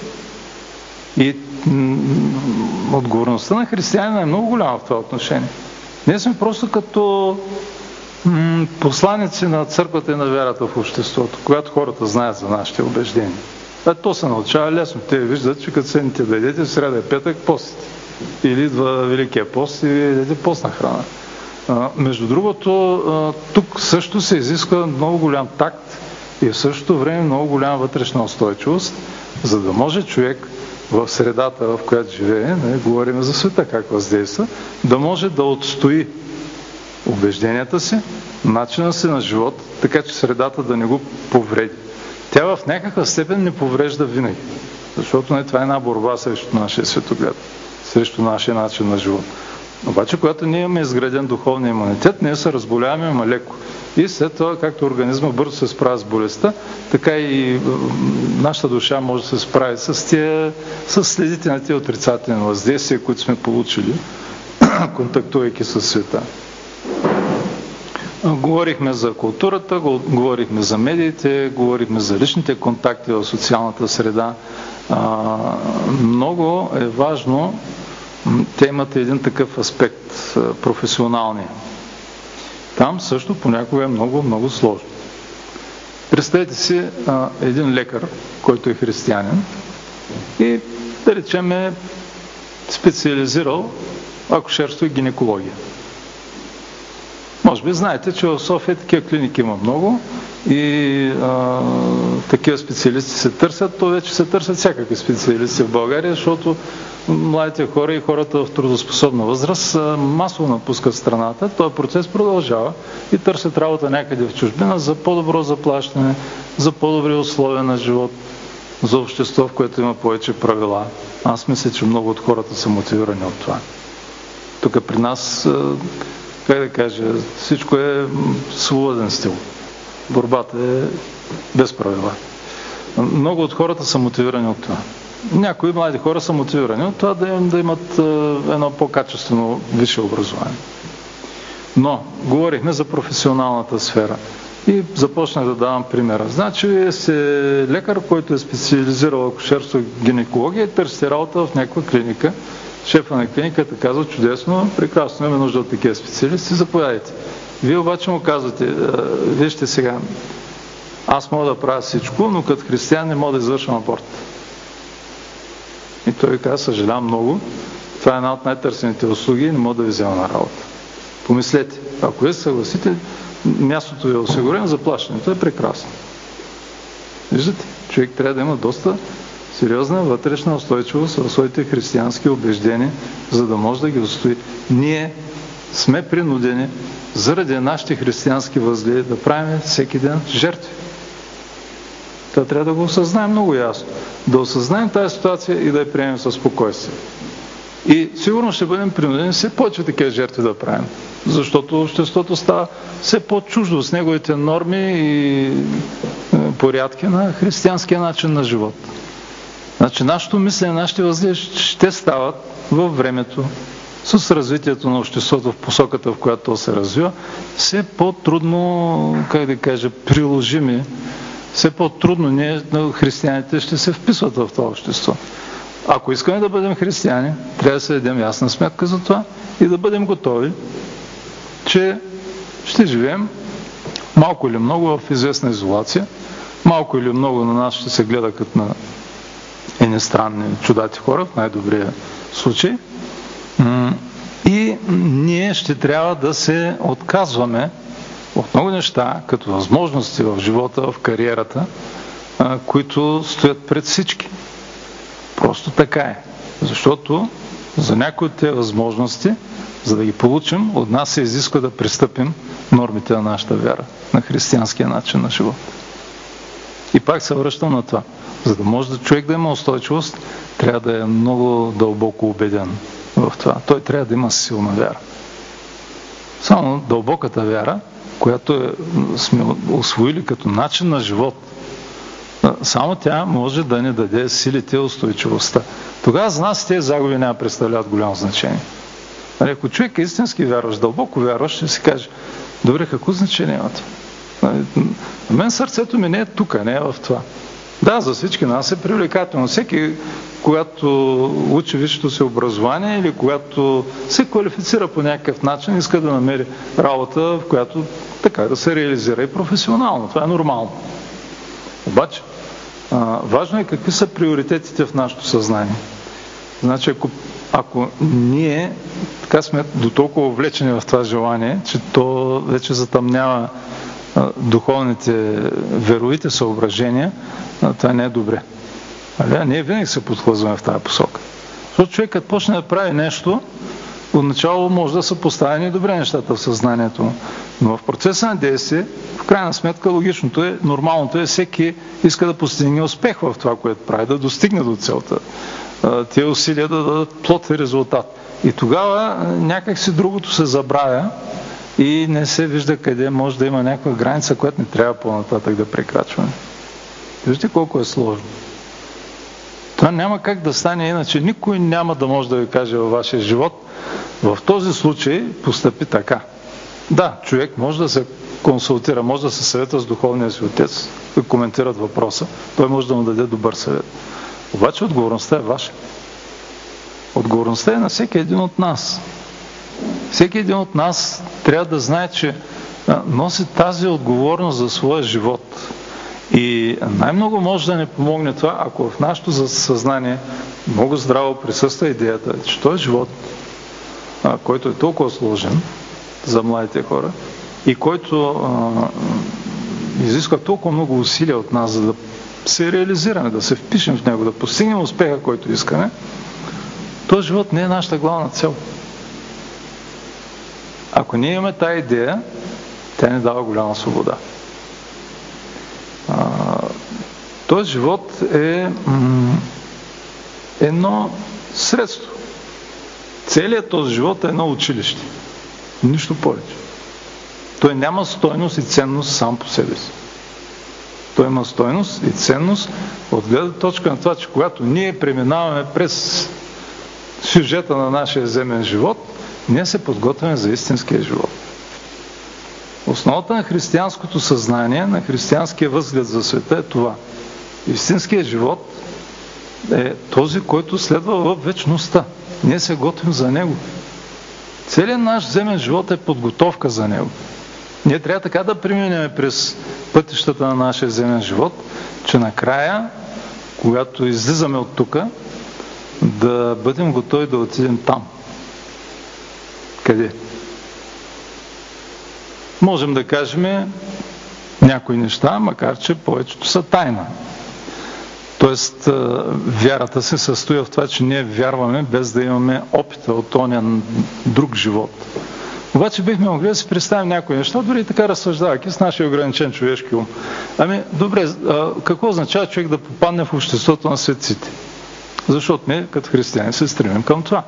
И м- м- отговорността на християнина е много голяма в това отношение. Ние сме просто като м- посланици на църквата и на вярата в обществото, когато хората знаят за нашите убеждения. А то се научава лесно. Те виждат, че като седните да идете, в сряда и петък постите. Или идва Великия пост и идете постна храна. А, между другото, а, тук също се изисква много голям такт и в същото време много голяма вътрешна устойчивост, за да може човек в средата, в която живее, не говорим за света, как въздейства, да може да отстои убежденията си, начина си на живот, така че средата да не го повреди. Тя в някаква степен не поврежда винаги, защото не, това е една борба срещу нашия светоглед, срещу нашия начин на живот. Обаче, когато ние имаме изграден духовния имунитет, ние се разболяваме, ама леко. И след това, както организма бързо се справя с болестта, така и нашата душа може да се справи с, тия, с следите на тия отрицателни въздействия, които сме получили, контактувайки с света. Говорихме за културата, говорихме за медиите, говорихме за личните контакти в социалната среда. Много е важно, те имат един такъв аспект, професионалния. Там също понякога е много, много сложно. Представете си а, един лекар, който е християнин и, да речем, е специализирал акушерство и гинекология. Може би знаете, че в София такива клиники има много и а, такива специалисти се търсят. То вече се търсят всякакви специалисти в България, защото младите хора и хората в трудоспособна възраст масово напускат страната. Този процес продължава и търсят работа някъде в чужбина за по-добро заплащане, за по-добри условия на живот, за общество, в което има повече правила. Аз мисля, че много от хората са мотивирани от това. Тук при нас, как да кажа, всичко е свободен стил. Борбата е без правила. Много от хората са мотивирани от това. Някои млади хора са мотивирани от това да, им, да имат е, едно по-качествено висше образование. Но говорихме за професионалната сфера и започнах да давам примера. Значи, вие сте лекар, който е специализирал акушерство и гинекология и търсите работа в някаква клиника. Шефа на клиниката казва: чудесно, прекрасно, имаме нужда от такива специалисти, заповядайте. Вие обаче му казвате: вижте сега, аз мога да правя всичко, но като християн не мога да извършвам аборт. И той ви казва: съжалявам много, това е една от най-търсените услуги и не мога да ви взема на работа. Помислете, ако вие се съгласите, мястото ви е осигурено, заплащането е прекрасно. Виждате, човек трябва да има доста сериозна вътрешна устойчивост в своите християнски убеждения, за да може да ги устои. Ние сме принудени заради нашите християнски възгледи да правим всеки ден жертви. Това трябва да го осъзнаем много ясно. Да осъзнаем тази ситуация и да я приемем със спокойствие. И сигурно ще бъдем принудени все повече такива жертви да правим. Защото обществото става все по-чуждо с неговите норми и порядки на християнския начин на живот. Значи нашето мислене, нашите възгледи ще стават във времето, с развитието на обществото в посоката, в която то се развива, все по-трудно, как да кажа, приложими, все по-трудно ние, християните, ще се вписват в това общество. Ако искаме да бъдем християни, трябва да се дадем ясна сметка за това и да бъдем готови, че ще живеем малко или много в известна изолация, малко или много на нас ще се гледа като на едни странни чудати хора, в най-добрия случай. И ние ще трябва да се отказваме от много неща, като възможности в живота, в кариерата, които стоят пред всички. Просто така е. Защото за някои от тези възможности, за да ги получим, от нас се изисква да пристъпим нормите на нашата вяра, на християнския начин на живота. И пак се връщам на това. За да може да човек да има устойчивост, трябва да е много дълбоко убеден в това. Той трябва да има силна вяра. Само дълбоката вяра, която е, сме освоили като начин на живот, само тя може да ни даде силите и устойчивостта. Тогава за нас тези загуби няма представляват голямо значение. Ако човек е истински вярващ, дълбоко вярващ, ще си каже: добре, какво значение има това? На мен сърцето ми не е тук, не е в това. Да, за всички нас е привлекателно. Всеки, когато учи висшето си образование или когато се квалифицира по някакъв начин, иска да намери работа, в която така да се реализира и професионално. Това е нормално. Обаче, а, важно е какви са приоритетите в нашето съзнание. Значи, ако, ако ние така сме дотолкова влечени в това желание, че то вече затъмнява а, духовните, веровите съображения, а, това не е добре. А ние винаги се подхлъзваме в тази посока. Защото човекът почне да прави нещо, отначало може да са поставени добре нещата в съзнанието му. Но в процеса на действие, в крайна сметка, логичното е, нормалното е, всеки иска да постигне успех в това, което прави, да достигне до целта. Тия усилия да дадат плод и резултат. И тогава някакси другото се забравя и не се вижда къде може да има някаква граница, която не трябва по-нататък да прекрачваме. Вижте колко е сложно. Това няма как да стане иначе. Никой няма да може да ви каже във вашия живот: в този случай постъпи така. Да, човек може да се консултира, може да се съветва с духовния си отец, да коментират въпроса, той може да му даде добър съвет. Обаче отговорността е ваша. Отговорността е на всеки един от нас. Всеки един от нас трябва да знае, че носи тази отговорност за своя живот. И най-много може да ни помогне това, ако в нашето съзнание много здраво присъства идеята, че този живот, който е толкова сложен за младите хора и който а, изисква толкова много усилия от нас, за да се реализираме, да се впишем в него, да постигнем успеха, който искаме, този живот не е нашата главна цел. Ако ние имаме тая идея, тя ни дава голяма свобода. А, този живот е м- едно средство. Целият този живот е едно училище. Нищо повече. Той няма стойност и ценност сам по себе си. Той има стойност и ценност от гледна точка на това, че когато ние преминаваме през сюжета на нашия земен живот, ние се подготвяме за истинския живот. Основата на християнското съзнание, на християнския възглед за света е това. Истинският живот е този, който следва в вечността. Ние се готвим за него. Целият наш земен живот е подготовка за него. Ние трябва така да преминем през пътищата на нашия земен живот, че накрая, когато излизаме от тук, да бъдем готови да отидем там. Къде? Можем да кажем някои неща, макар че повечето са тайна. Тоест, вярата се състои в това, че ние вярваме без да имаме опита от оня друг живот. Обаче бихме могли да си представим някои неща, дори и така разсъждавайки с нашия ограничен човешки ум. Ами, добре, какво означава човек да попадне в обществото на светците? Защото ние, като християни, се стремим към това.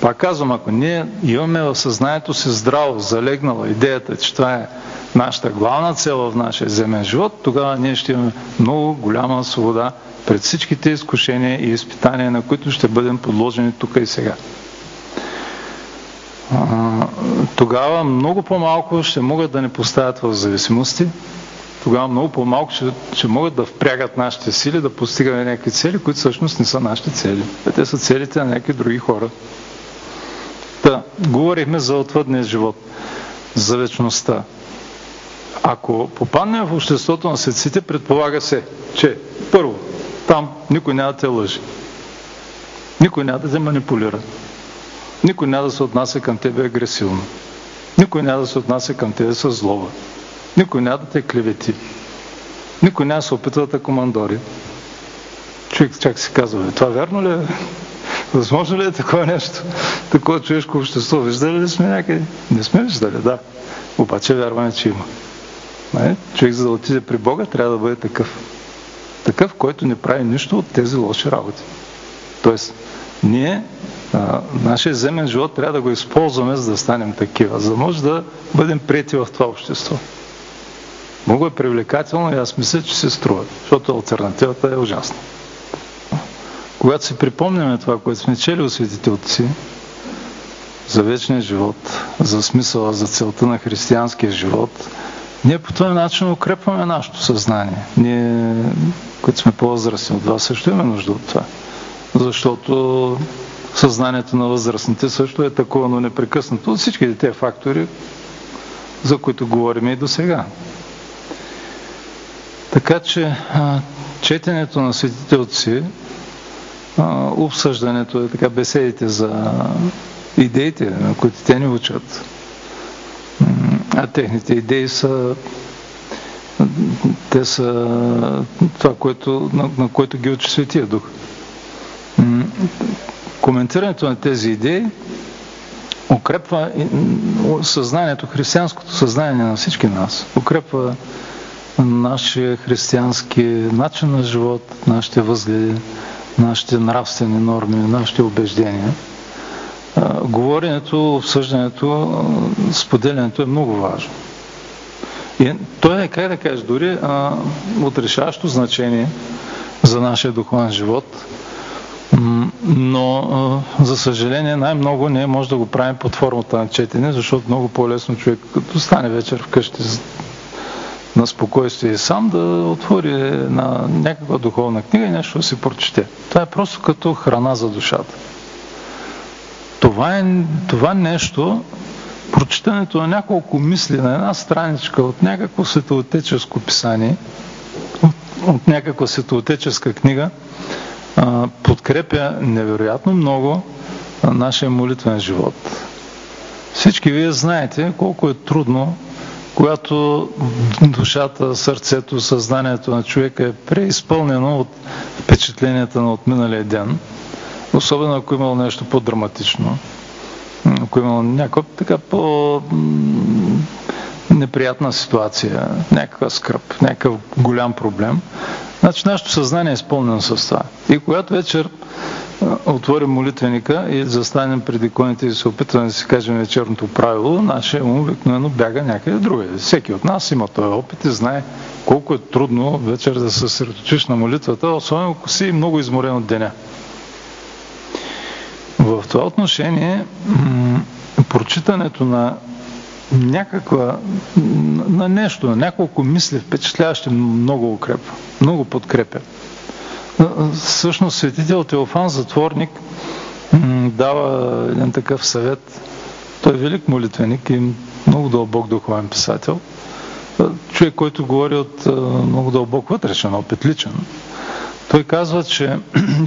Пак казвам, ако ние имаме в съзнанието си здраво залегнала идеята, че това е нашата главна цел в нашия земен живот, тогава ние ще имаме много голяма свобода пред всичките изкушения и изпитания, на които ще бъдем подложени тук и сега. Тогава много по-малко ще могат да ни поставят в зависимости, тогава много по-малко ще, ще могат да впрягат нашите сили, да постигаме някакви цели, които всъщност не са нашите цели. Те са целите на някакви други хора. Да, говорихме за отвъдния живот, за вечността. Ако попаднем в обществото на светците, предполага се, че първо, там никой няма да те лъжи. Никой няма да те манипулира. Никой няма да се отнася към тебе агресивно. Никой няма да се отнася към тебе със злоба. Никой няма да те клевети. Никой няма да се опитва да командори. Човек чак си казва, това верно ли е? Възможно ли е такова нещо? Такова човешко общество? Виждали ли сме някъде? Не сме виждали, да. Обаче вярваме, че има. Не? Човек, за да отиде при Бога, трябва да бъде такъв. Такъв, който не прави нищо от тези лоши работи. Тоест, ние, а, нашия земен живот трябва да го използваме, за да станем такива, за да може да бъдем прияти в това общество. Много е привлекателно и аз мисля, че се струва, защото алтернативата е ужасна. Когато си припомняме това, което сме чели от светителци, за вечния живот, за смисъла, за целта на християнския живот, ние по този начин укрепваме нашето съзнание. Ние, които сме по-възрастни от вас, също имаме нужда от това. Защото съзнанието на възрастните също е атакувано непрекъснато от всички тези фактори, за които говорим и досега. Така че четенето на светителци, обсъждането е така, беседите за идеите, на които те ни учат, а техните идеи са те са това, което, на, на което ги учи Светия Дух. Коментирането на тези идеи укрепва съзнанието, християнското съзнание на всички нас. Укрепва нашия християнски начин на живот, нашите възгледи, нашите нравствени норми, нашите убеждения. Говоренето, обсъждането, споделянето е много важно. И то е, как да кажеш, дори от решаващо значение за нашия духовен живот, но за съжаление най-много не може да го правим под формата на четене, защото много по-лесно човек, като стане вечер вкъщи на спокойствие сам, да отвори на някаква духовна книга и нещо да си прочете. Това е просто като храна за душата. Това, е, това нещо, прочитането на няколко мисли, на една страничка от някакво светоотеческо писание, от, от някаква светоотеческа книга, а, подкрепя невероятно много а, нашия молитвен живот. Всички вие знаете колко е трудно, когато душата, сърцето, съзнанието на човека е преизпълнено от впечатленията на отминалия ден. Особено ако имало нещо по-драматично, ако имало някаква така по-неприятна ситуация, някаква скръб, някакъв голям проблем, значи нашето съзнание е изпълнено с това. И когато вечер отворим молитвеника и застанем пред иконите и се опитваме да си кажем вечерното правило, нашия ум обикновено бяга някъде другаде. Всеки от нас има този опит и знае колко е трудно вечер да се съсредоточиш на молитвата, особено ако си много изморен от деня. В това отношение прочитането на някаква, на нещо, на няколко мисли впечатляващи много укрепва, много подкрепя. Всъщност светител Теофан Затворник дава един такъв съвет. Той е велик молитвеник и много дълбок духовен писател. Човек, който говори от много дълбок вътрешен опит, личен. Той казва, че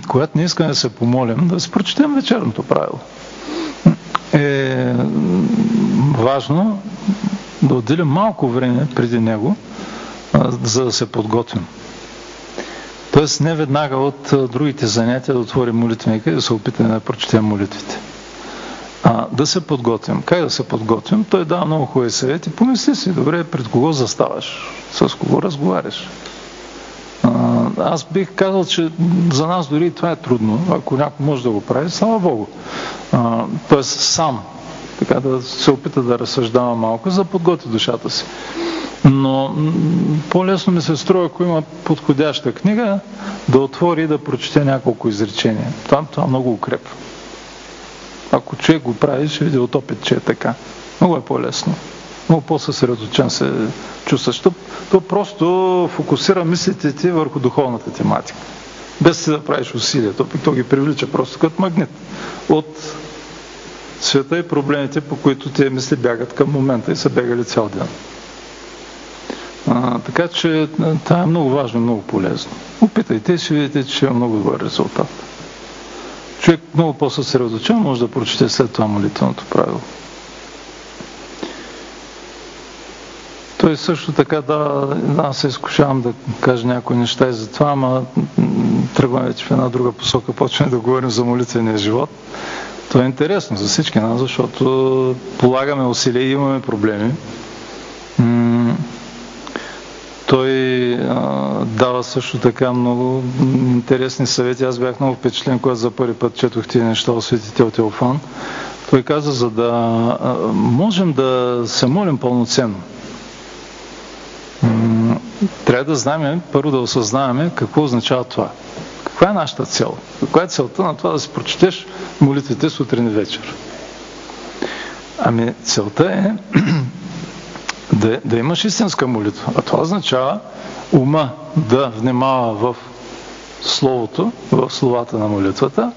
когато не искаме да се помолим, да се прочетем вечерното правило. Е важно да отделим малко време преди него, за да се подготвим. Тоест не веднага от другите занятия да отворим молитвеника и да се опитаме да прочетем молитвите. А, да се подготвим. Как да се подготвим? Той дава много хубави съвети. Помисли си, добре, пред кого заставаш? С кого разговаряш? Аз бих казал, че за нас дори това е трудно. Ако някой може да го прави, слава Богу. А, тоест сам, така да се опита да разсъждава малко, за да подготви душата си. Но м- по-лесно ми се струва, ако има подходяща книга, да отвори и да прочете няколко изречения. Там това много укрепва. Ако човек го прави, ще види от опит, че е така. Много е по-лесно. много по-съсредоточен се чувстваш. То, то просто фокусира мислите ти върху духовната тематика. Без да правиш усилия. То, то ги привлича просто като магнит. От света и проблемите, по които тия мисли бягат към момента и са бягали цял ден. А, така че това е много важно, много полезно. Опитайте и ще видите, че има много добър резултат. Човек много по-съсредоточен може да прочете след това молитвеното правило. Той също така, да, аз се изкушавам да кажа някои неща и за това, ама тръгваме вече в една друга посока, почваме да говорим за молитвения живот. Това е интересно за всички нас, защото полагаме усилия и имаме проблеми. Той а, дава също така много интересни съвети. Аз бях много впечатлен, когато за първи път четох тия неща от Светител Теофан. Той каза, за да а, можем да се молим пълноценно. М- трябва да знаем, първо да осъзнаваме какво означава това. Каква е нашата цел? Каква е целта на това да си прочетеш молитвите сутрин и вечер? Ами целта е... Да, да имаш истинска молитва. А това означава ума да внимава в словото, в словата на молитвата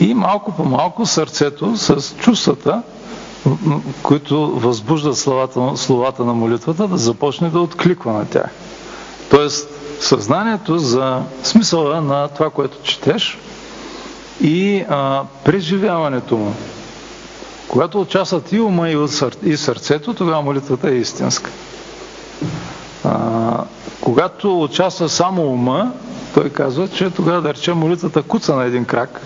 и малко по малко сърцето с чувствата, които възбуждат словата, словата на молитвата, да започне да откликва на тях. Тоест съзнанието за смисъла на това, което четеш и а, преживяването му. Когато участват и ума, и сърцето, тогава молитвата е истинска. А, когато участва само ума, той казва, че тогава, да речем, молитвата куца на един крак,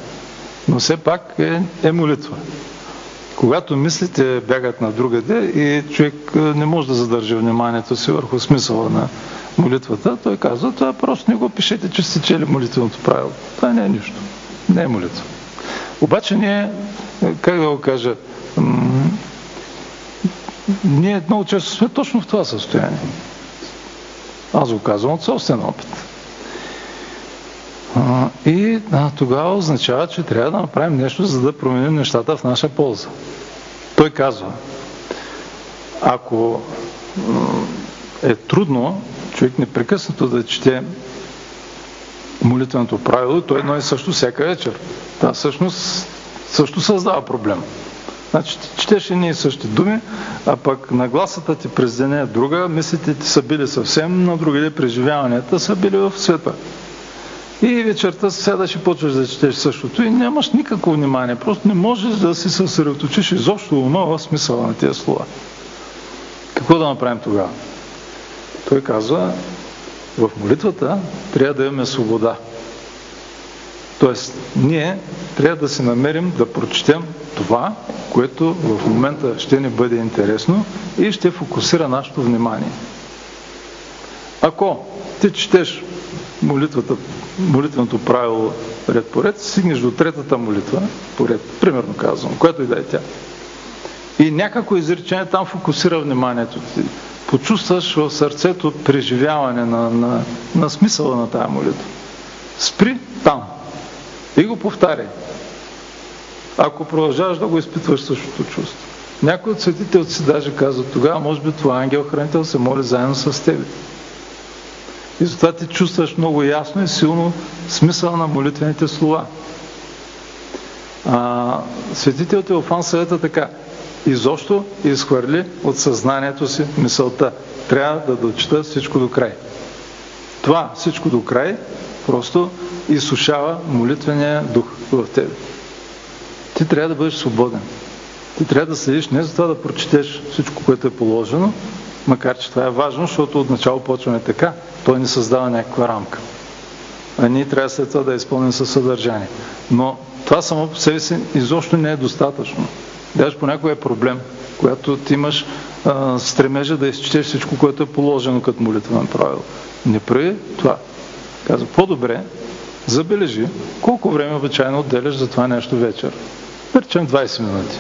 но все пак е, е молитва. Когато мислите бягат на другаде и човек не може да задържи вниманието си върху смисъла на молитвата, той казва, това просто не го пишете, че сте чели молитвеното правило. Това не е нищо. Не е молитва. Обаче ние, как да го кажа, м- ние много често сме точно в това състояние. Аз го казвам от собствен опит. А, и а, тогава означава, че трябва да направим нещо, за да променим нещата в наша полза. Той казва, ако м- е трудно човек непрекъснато да чете молитвеното правило, то едно и също всяка вечер. Това всъщност също създава проблем. Значи, четеш едни и същи думи, а пък нагласата ти през деня е друга, мислите ти са били съвсем на други, преживяванията са били в света. И вечерта седаш и почваш да четеш същото и нямаш никакво внимание, просто не можеш да си съсредоточиш изобщо ума в смисъла на тия слова. Какво да направим тогава? Той казва, в молитвата трябва да имаме свобода. Тоест, ние трябва да се намерим да прочетем това, което в момента ще ни бъде интересно и ще фокусира нашето внимание. Ако ти четеш молитвата, молитвеното правило ред по ред, стигнеш до третата молитва по ред, примерно казвам, което и да е тя. И някакво изречение там фокусира вниманието ти. Почувстваш в сърцето преживяване на, на, на смисъла на тая молитва. Спри там. И го повтаряй. Ако продължаваш да го изпитваш същото чувство. Някой от светителци си даже казва, тогава може би твой ангел-хранител се моли заедно с теб. И затова ти чувстваш много ясно и силно смисъл на молитвените слова. А, светител Теофан съвета така. Изобщо изхвърли от съзнанието си мисълта. Трябва да дочита всичко до край. Това всичко до край просто изсушава молитвения дух в тебе. Ти трябва да бъдеш свободен. Ти трябва да следиш не за това да прочетеш всичко, което е положено, макар че това е важно, защото отначало почваме така. Той ни създава някаква рамка. А ние трябва след това да изпълним със съдържание. Но това само по себе си изобщо не е достатъчно. Даже понякога е проблем, когато ти имаш а, стремежа да изчетеш всичко, което е положено като молитвено правило. Не прави това. Казва, по-добре забележи колко време обичайно отделяш за това нещо вечер. Да речем двайсет минути.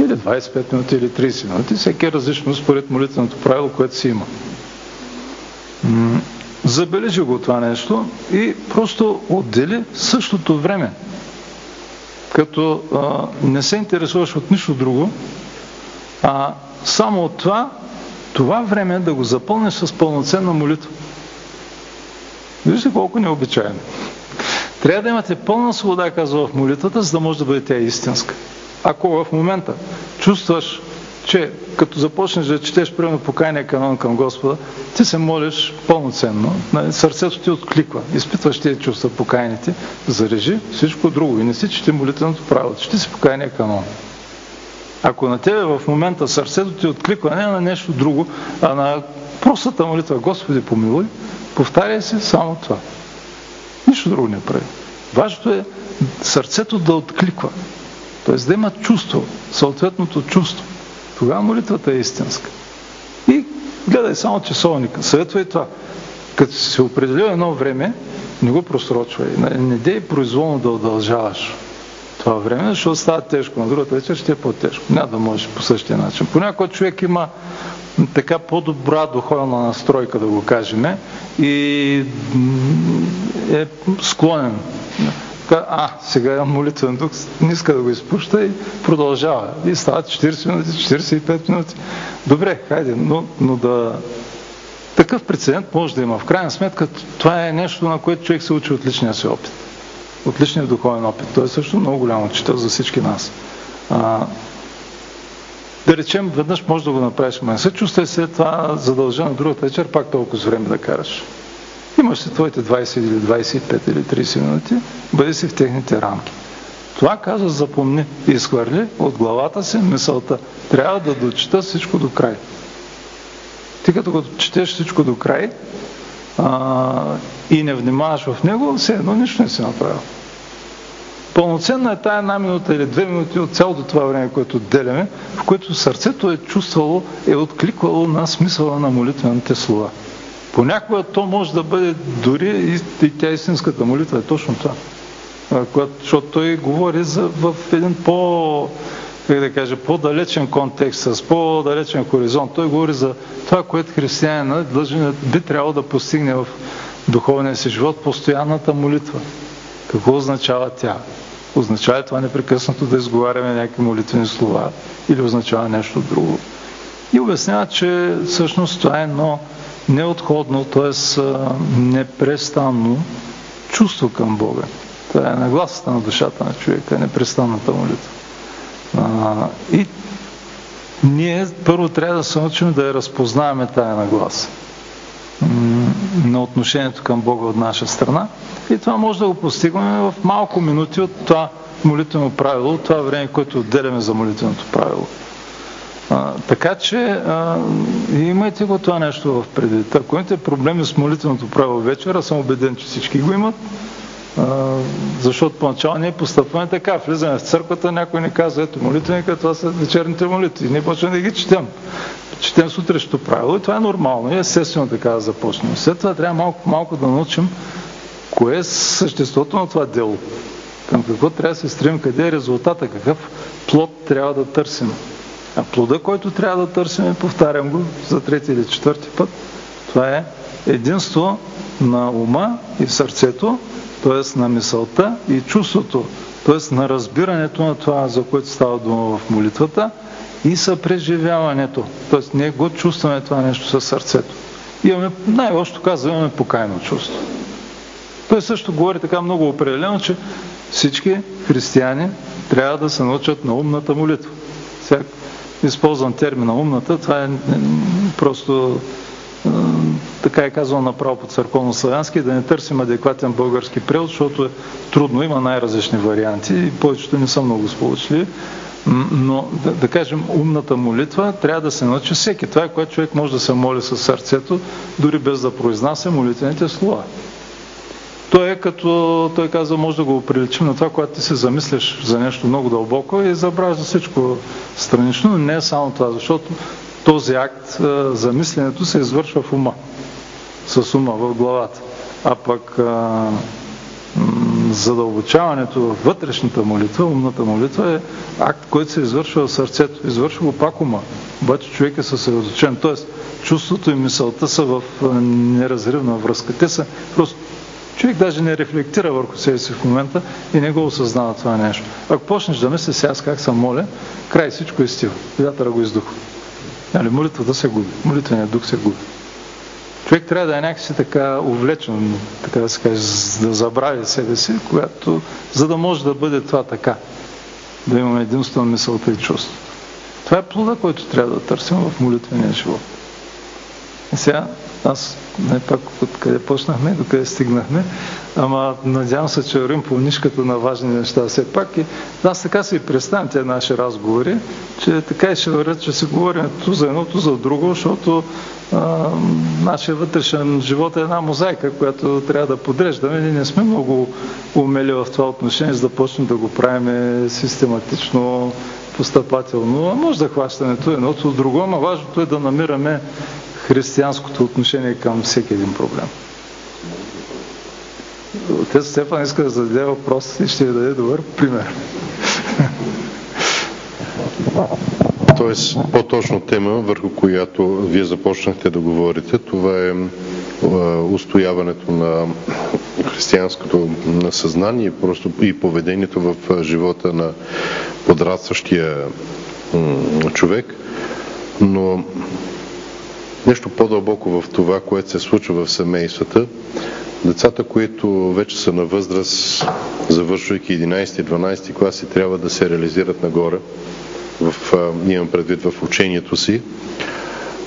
Или двайсет и пет минути, или трийсет минути. Всеки е различно според молитвеното правило, което си има. М- забележи го това нещо и просто отдели същото време. Като а, не се интересуваш от нищо друго, а само от това, това време да го запълниш с пълноценна молитва. Вижте колко необичайно. Трябва да имате пълна свобода, казва, в молитвата, за да може да бъде тя истинска. Ако в момента чувстваш, че като започнеш да четеш примерно покаяния канон към Господа, ти се молиш пълноценно, сърцето ти откликва, изпитваш тези чувства покаяните, зарежи всичко друго и не си чети молитвеното правило, чети си покаяния канон. Ако на тебе в момента сърцето ти откликва не на нещо друго, а на простата молитва, Господи помилуй, повтаряй си само това. Нищо друго не прави. Важното е сърцето да откликва, т.е. да има чувство, съответното чувство. Тогава молитвата е истинска. И гледай само часовника. Съветвай това. Като си се определил едно време, не го просрочвай. Не дей произволно да удължаваш това време, защото става тежко. На другата вечер ще е по-тежко. Няма да можеш по същия начин. Понякога човек има така по-добра духовна настройка, да го кажем, и е склонен. А, сега имам молитвен дух, не иска да го изпуща и продължава. И стават четирийсет минути, четирийсет и пет минути. Добре, хайде, но, но да... Такъв прецедент може да има. В крайна сметка, това е нещо, на което човек се учи от личния си опит. От личния духовен опит. Той е също много голям учител за всички нас. А, да речем, веднъж може да го направиш, но не се чувствай след това задължено другата вечер, пак толкова с време да караш. Имаш си твоите двайсет или двайсет и пет или трийсет минути, бъди си в техните рамки. Това казва, запомни, изхвърли от главата си мисълта. Трябва да дочита всичко до край. Ти като четеш всичко до край а, и не внимаваш в него, все едно нищо не си направил. Пълноценна е тая една минута или две минути от цялото това време, което отделяме, в което сърцето е чувствало, е откликвало на смисъла на молитвените слова. Понякога то може да бъде дори и тя истинската молитва, е точно това. Когато, защото той говори за, в един по, как да кажа, по-далечен контекст, с по-далечен хоризонт. Той говори за това, което християнина длъжен би трябвало да постигне в духовния си живот, постоянната молитва. Какво означава тя? Означава това непрекъснато да изговаряме някакви молитвени слова или означава нещо друго? И обяснява, че всъщност това е едно неотходно, т.е. непрестанно чувство към Бога. Това е нагласата на душата на човека, непрестанната молитва. А, и ние първо трябва да се научим да я разпознаваме тая нагласа на отношението към Бога от наша страна. И това може да го постигаме в малко минути от това молитвено правило, от това време, което отделяме за молитвеното правило. А, така че а, имайте го това нещо в предвид. Ако имате проблеми с молитвеното правило вечер, аз съм убеден, че всички го имат, а, защото поначало ние постъпваме така, влизаме в църквата, някой ни казва, ето молитвеника, това са вечерните молитви. Ние почваме да ги четем. Четем сутрешното правило и това е нормално и естествено така да започнем. След това трябва малко, малко да научим кое е съществото на това дело. Към какво трябва да се стремим, къде е резултата, какъв плод трябва да търсим. А плода, който трябва да търсим, повтарям го за трети или четвърти път, това е единство на ума и сърцето, т.е. на мисълта и чувството, т.е. на разбирането на това, за което става дума в молитвата, и съпреживяването, т.е. ние го чувстваме това нещо със сърцето. Имаме, най-общо казвам, имаме покаяно чувство. Той също говори така много определено, че всички християни трябва да се научат на умната молитва. Сега използвам термина умната, това е просто е, така е казано направо по църковно-славянски, да не търсим адекватен български превод, защото е трудно, има най-различни варианти и повечето не са много сполучливи, но да, да кажем умната молитва трябва да се научи всеки. Това е което човек може да се моли със сърцето, дори без да произнася молитвените слова. Той е като, той казва, може да го приличим на това, когато ти се замисляш за нещо много дълбоко и забравяш за всичко странично, но не е само това, защото този акт, замисленето се извършва в ума, с ума, в главата. А пък а, задълбочаването в вътрешната молитва, умната молитва е акт, който се извършва в сърцето, извършва го пак ума, обаче човек е съсредоточен, т.е. чувството и мисълта са в неразривна връзка, те са просто. Човек даже не рефлектира върху себе си в момента и не го осъзнава това нещо. Ако почнеш да мислиш, сега как съм моля, край всичко е стил. Вятъра го издуха. Нали, молитвата се губи, молитвеният дух се губи. Човек трябва да е някакси така увлечен, така да се каже, да забрави себе си, когато, за да може да бъде това така. Да имаме единство на мисълта и чувство. Това е плода, който трябва да търсим в молитвения живот. И сега, аз най-пак откъде почнахме, докъде стигнахме, ама надявам се, че вървим по нишката на важни неща все пак. И аз така си представям тези наши разговори, че така и ще вървят, че си говорим ту за едното, за друго, защото а, нашия вътрешен живот е една мозайка, която трябва да подреждаме. Ние не сме много умели в това отношение, за да почнем да го правим систематично, постъпателно. А може да хващаме ту едното, друго, ама важното е да намираме християнското отношение към всеки един проблем. Отец Стефан иска да зададе въпрос и ще ви даде добър пример. Тоест, по-точно тема, върху която вие започнахте да говорите, това е устояването на християнското съзнание просто и поведението в живота на подрастващия човек, но нещо по-дълбоко в това, което се случва в семействата. Децата, които вече са на възраст, завършвайки единайсети-дванайсети клас и трябва да се реализират нагоре, в, имам предвид в учението си,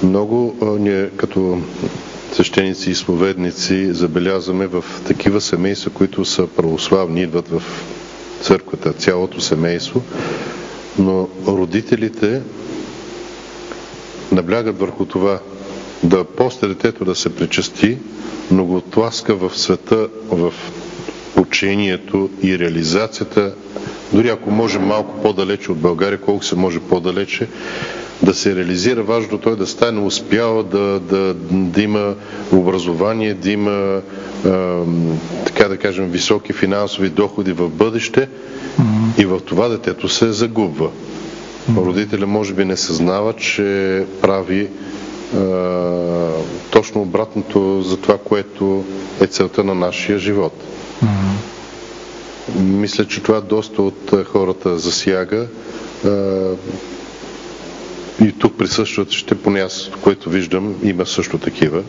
много ние като свещеници и словедници забелязваме в такива семейства, които са православни, идват в църквата, цялото семейство, но родителите наблягат върху това, да после детето да се причасти, но го тласка в света, в учението и реализацията, дори ако може малко по-далече от България, колко се може по-далече, да се реализира, важно той да стане успял, да, да, да има образование, да има е, така да кажем високи финансови доходи в бъдеще, mm-hmm. и в това детето се загубва. Mm-hmm. Родителя може би не съзнава, че прави Uh, точно обратното за това, което е целта на нашия живот. Mm-hmm. Мисля, че това доста от хората засяга uh, и тук присъстват, ще поне аз, което виждам, има също такива.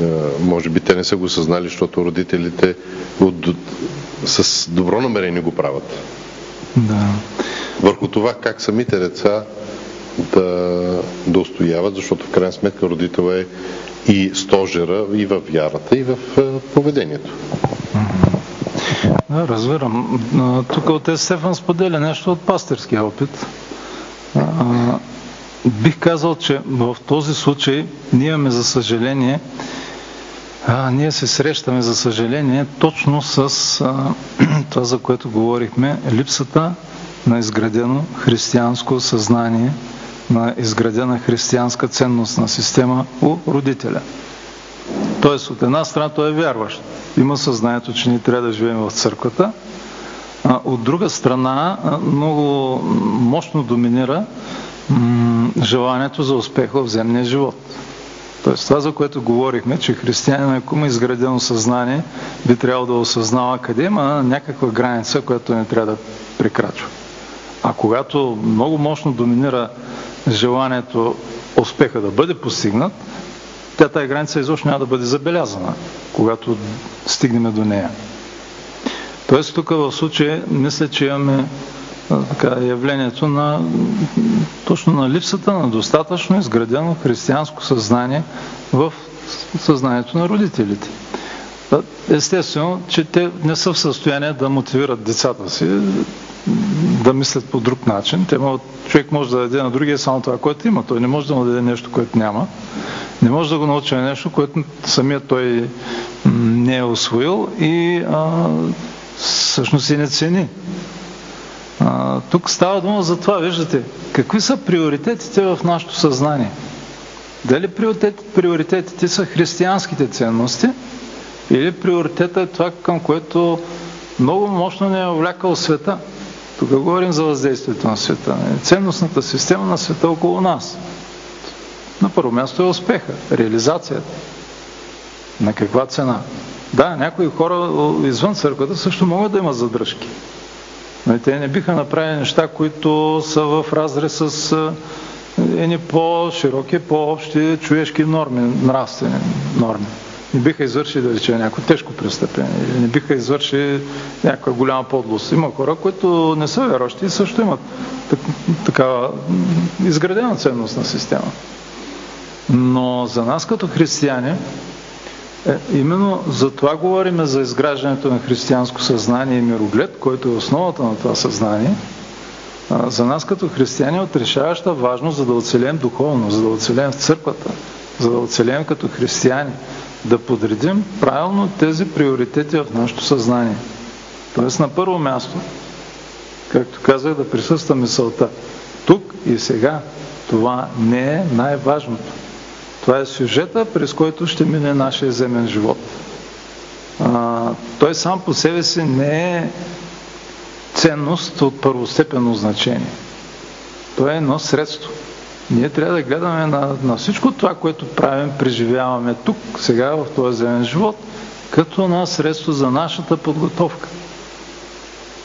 Uh, може би те не са го съзнали, защото родителите от, от, с добро намерение го правят. Да. Върху това как самите деца да, да устояват, защото в крайна сметка родител е и стожера, и във вярата, и в поведението. Да, разбирам. Тук отец Стефан споделя нещо от пастирския опит. А, бих казал, че в този случай ние имаме за съжаление, а, ние се срещаме за съжаление точно с а, това, за което говорихме, липсата на изградено християнско съзнание, на изградена християнска ценностна система у родителя. Тоест, от една страна той е вярващ. Има съзнанието, че ние трябва да живеем в църквата. А от друга страна, много мощно доминира м- желанието за успех в земния живот. Тоест, това, за което говорихме, че християнин, ако има изградено съзнание, би трябвало да осъзнава къде има някаква граница, която не трябва да прекрачва. А когато много мощно доминира желанието успеха да бъде постигнат, тя тая граница изобщо няма да бъде забелязана, когато стигнем до нея. Тоест тук в случая мисля, че имаме така, явлението на точно на липсата на достатъчно изградено християнско съзнание в съзнанието на родителите. Естествено, че те не са в състояние да мотивират децата си да мислят по друг начин. Те могат, човек може да даде на другия само това, което има. Той не може да му даде нещо, което няма. Не може да го научи на нещо, което самият той не е усвоил и а, всъщност и не цени. А, тук става дума за това, виждате, какви са приоритетите в нашето съзнание. Дали приоритетите са християнските ценности, или приоритетът е това, към което много мощно не е увлякал света. Тук говорим за въздействието на света. Ценностната система на света около нас. На първо място е успеха, реализацията. На каква цена? Да, някои хора извън църквата също могат да имат задръжки. Но и те не биха направили неща, които са в разрез с едни по-широки, по-общи човешки норми, нравствени норми. Не биха извършили, да рече, някакво тежко престъпление, не биха извършили някаква голяма подлост. Има хора, които не са верощи и също имат так, такава изградена ценностна система. Но за нас като християни, е, именно за това говорим за изграждането на християнско съзнание и мироглед, който е основата на това съзнание. За нас като християни е отрешаваща важност, за да оцелем духовно, за да оцелем в църквата, за да оцелем като християни, да подредим правилно тези приоритети в нашето съзнание. Тоест на първо място, както казах, да присъства мисълта. Тук и сега това не е най-важното. Това е сюжета, през който ще мине нашия земен живот. А, той сам по себе си не е ценност от първостепенно значение. То е едно средство. Ние трябва да гледаме на, на всичко това, което правим, преживяваме тук, сега в този земен живот, като на средство за нашата подготовка.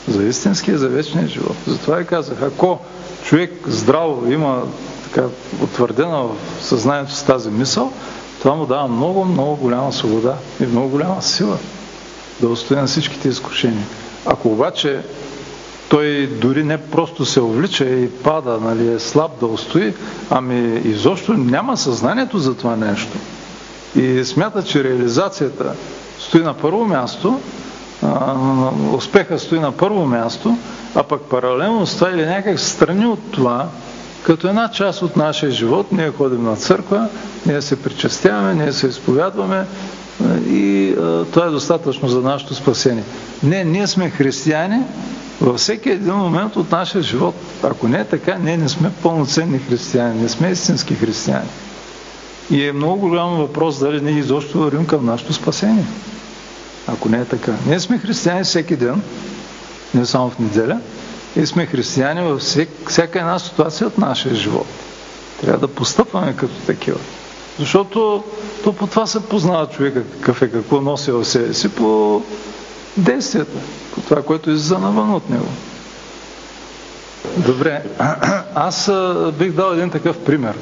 За истинския, за вечния живот. Затова и казах, ако човек здраво има така утвърдена в съзнанието с тази мисъл, това му дава много, много голяма свобода и много голяма сила да устои на всичките изкушения. Ако обаче той дори не просто се увлича и пада, нали, е слаб да устои, ами изобщо няма съзнанието за това нещо. И смята, че реализацията стои на първо място, а, успеха стои на първо място, а пък паралелно с това или някак страни от това, като една част от нашия живот, ние ходим на църква, ние се причастяваме, ние се изповядваме, и а, това е достатъчно за нашето спасение. Не, ние сме християни във всеки един момент от нашия живот. Ако не е така, ние не сме пълноценни християни, не сме истински християни. И е много голям въпрос дали ние изобщо вървим към нашето спасение. Ако не е така. Ние сме християни всеки ден, не само в неделя, и сме християни във всек, всяка една ситуация от нашия живот. Трябва да постъпваме като такива. Защото то по това се познава човека какъв е, какво носи в себе си, по действията, по това, което излиза навън от него. Добре, аз бих дал един такъв пример.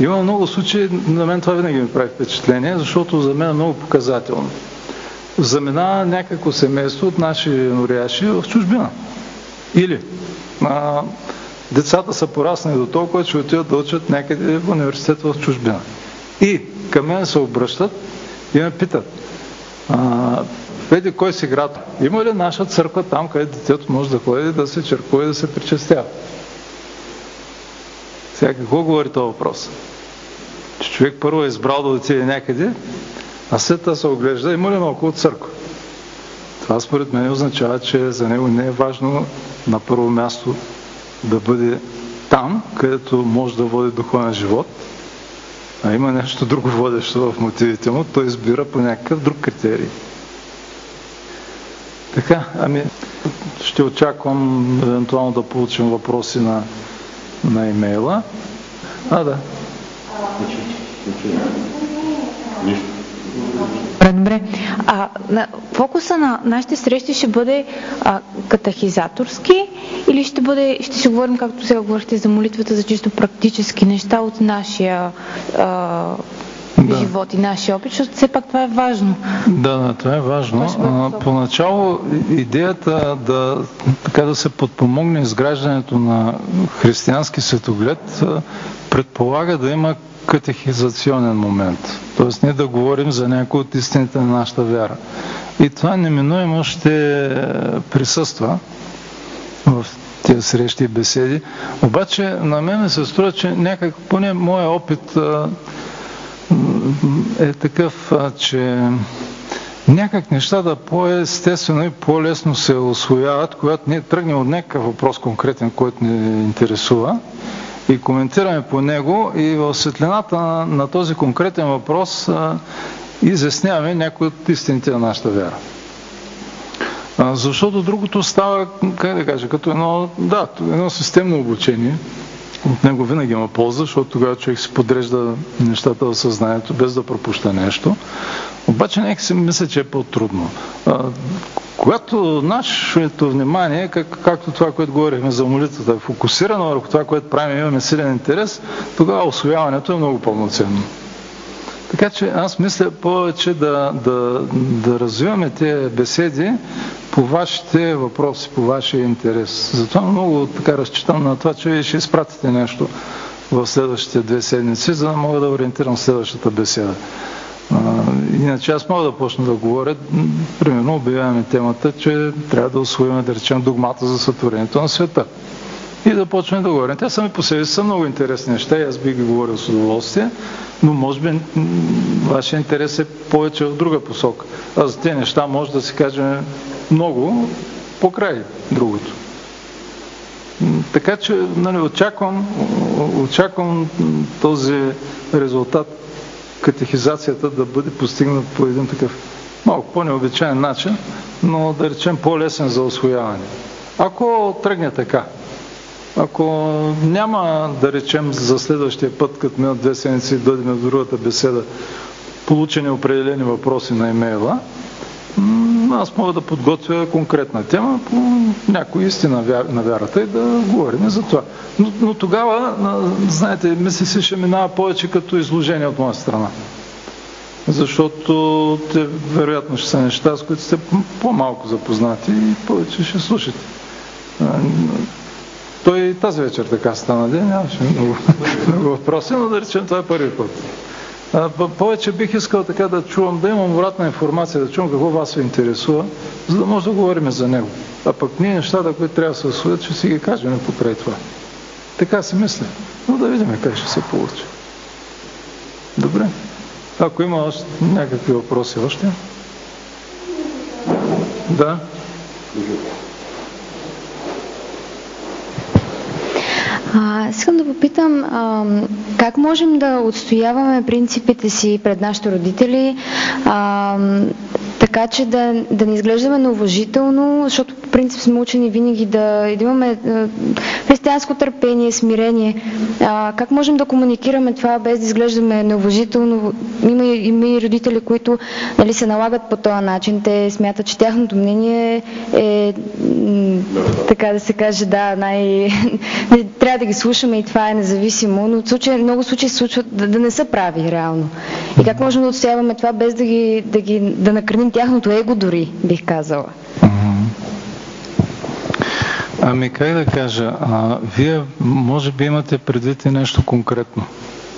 Има много случаи, на мен това винаги ми прави впечатление, защото за мен е много показателно. Заминава някакво семейство от наши норяши в чужбина. Или а, децата са пораснали до толкова, че отиват да учат някъде в университет в чужбина. И към мен се обръщат и ме питат, веди кой си град, има ли наша църква там, където детето може да ходи, да се черкува и да се причастява? Сега какво говори този въпрос? Че човек първо е избрал да отиде някъде, а след това се оглежда, има ли наоколо църква? Това според мен означава, че за него не е важно на първо място да бъде там, където може да води духовен живот, а има нещо друго водещо в мотивите му, той избира по някакъв друг критерий. Така, ами ще очаквам евентуално да получим въпроси на, на имейла. А, да. Добре. А, на, фокуса на нашите срещи ще бъде а, катахизаторски или ще бъде, ще си говорим, както сега говорихте за молитвата, за чисто практически неща от нашия а, да. живот и нашия опит, защото все пак това е важно. Да, да, това е важно. А, поначало идеята да, така да се подпомогне изграждането на християнски светоглед предполага да има катехизационен момент. Тоест ние да говорим за някои от истините на нашата вяра. И това неминуемо ще присъства в тези срещи и беседи. Обаче на мен се струва, че някак поне моят опит е такъв, че някак нещата по-естествено и по-лесно се усвояват, когато ние тръгнем от някакъв въпрос конкретен, който ни интересува, и коментираме по него и в светлината на, на този конкретен въпрос а, изясняваме някои от истините на нашата вяра. А, защото другото става, как да кажа, като едно, да, едно системно обучение. От него винаги има полза, защото тогава човек си подрежда нещата в съзнанието, без да пропуща нещо. Обаче някак си мисля, че е по-трудно. А, Когато нашето внимание, как, както това, което говорихме за молитвата, е фокусирано върху това, което правим, имаме силен интерес, тогава усвояването е много пълноценно. Така че аз мисля повече да, да, да развиваме тези беседи по вашите въпроси, по вашия интерес. Затова много така разчитам на това, че вие ще изпратите нещо в следващите две седмици, за да мога да ориентирам следващата беседа. А, иначе аз мога да почна да говоря, примерно обявяваме темата, че трябва да усвоим, да речем, догмата за сътворението на света. И да почнем да говорим. Те сами по себе си са много интересни неща и аз би ги говорил с удоволствие, но може би вашия интерес е повече в друга посока. А за тези неща може да си кажем много покрай другото. Така че нали, очаквам, очаквам този резултат, катехизацията да бъде постигнат по един такъв малко по-необичайен начин, но да речем по-лесен за усвояване. Ако тръгне така, ако няма, да речем, за следващия път, като минат две седмици и дойдем на другата беседа, получени определени въпроси на имейла, аз мога да подготвя конкретна тема по някоя истина на вярата и да говорим за това. Но, но тогава, знаете, мисля си, ще минава повече като изложение от моя страна. Защото те вероятно ще са неща, с които сте по-малко запознати и повече ще слушате. Той и тази вечер така стана ден, нямаше много, много въпроси, но да речем това е първи път. А, повече бих искал така да чувам, да имам обратна информация, да чувам какво вас ви интересува, за да може да говорим за него. А пък ние нещата, които трябва да се освоят, ще си ги кажем покрай това. Така си мисля, но да видим как ще се получи. Добре. Ако има още някакви въпроси още? Да? А, искам да попитам, а, как можем да отстояваме принципите си пред нашите родители, а, така че да, да не изглеждаме неуважително, защото по принцип сме учени винаги да, да имаме а, християнско търпение, смирение. А, как можем да комуникираме това без да изглеждаме неуважително? Има, има и родители, които нали, се налагат по този начин. Те смятат, че тяхното мнение е, така да се каже, да, най... трябва да ги слушаме и това е независимо, но в случай, много случаи се случват да, да не са прави реално. И как можем да отстояваме това без да ги, да ги да накърним тяхното его дори, бих казала? Ами как да кажа, а, вие може би имате предвид и нещо конкретно.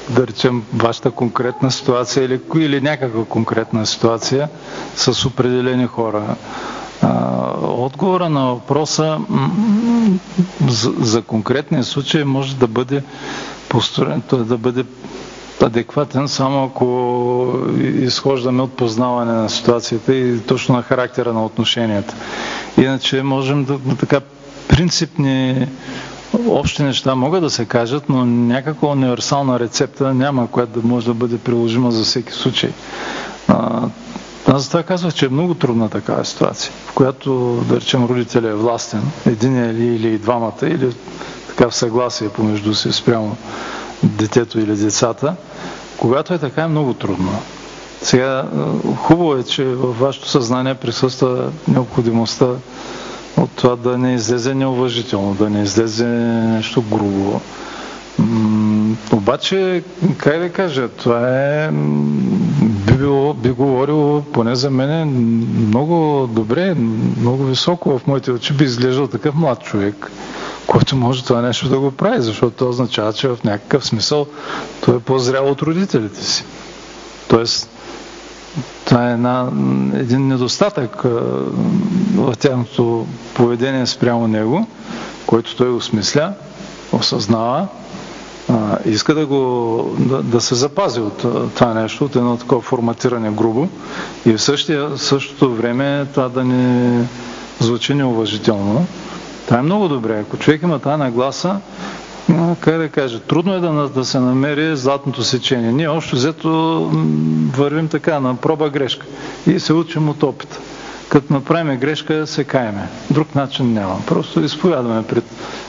Да речем вашата конкретна ситуация или, или някаква конкретна ситуация с определени хора. Отговора на въпроса за, за конкретния случай може да бъде построен, да бъде адекватен, само ако изхождаме от познаване на ситуацията и точно на характера на отношенията. Иначе можем да, така принципни общи неща могат да се кажат, но някаква универсална рецепта няма, която да може да бъде приложима за всеки случай. Аз затова казвах, че е много трудна такава ситуация, в която, да речем, родителя е властен, един или, или двамата, или така в съгласие помежду си спрямо детето или децата. Когато е така, е много трудно. Сега, хубаво е, че във вашето съзнание присъства необходимостта от това да не излезе неуважително, да не излезе нещо грубо. М- обаче, как да кажа, това е... Би, било, би говорило, поне за мен, много добре, много високо в моите очи би изглеждал такъв млад човек, който може това нещо да го прави, защото това означава, че в някакъв смисъл той е по-зрял от родителите си. Тоест, това е една, един недостатък в тяхното поведение спрямо него, който той осмисля, осъзнава, А, иска да, го, да, да се запази от това нещо, от едно такова форматиране грубо и в същия, същото време това да не звучи неуважително. Това е много добре. Ако човек има тази нагласа, как да кажа, трудно е да, да се намери златното сечение. Ние общо взето вървим така на проба грешка и се учим от опита. Като направим грешка, се каеме. Друг начин няма. Просто изповядаме пред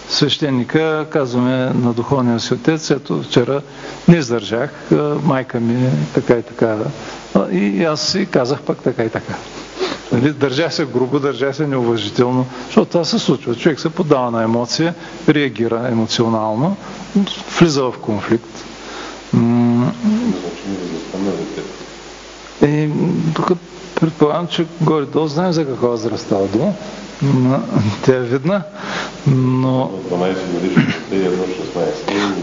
свещеника, казваме на духовния си отец, ето вчера не издържах, майка ми така и така. И аз си казах пък така и така. Нали, държа се грубо, държа се неуважително, защото това се случва. Човек се подава на емоция, реагира емоционално, влиза в конфликт. М- и тук предполагам, че горе-долу знаем за каква възраст става дума. Тя е видна, но...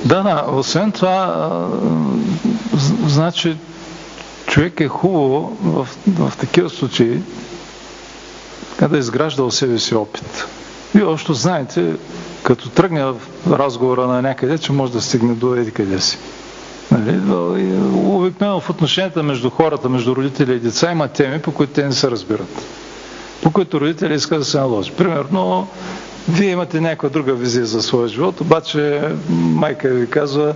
Да, да, освен това, значи, човек е хубаво в, в такива случаи да изгражда у себе си опит. И още знаете, като тръгне в разговора на някъде, че може да стигне до еди къде си. Нали? Обикновено в отношенията между хората, между родители и деца има теми, по които те не се разбират. По които родители искат да се наложи. Примерно, вие имате някаква друга визия за своя живот, обаче майка ви казва: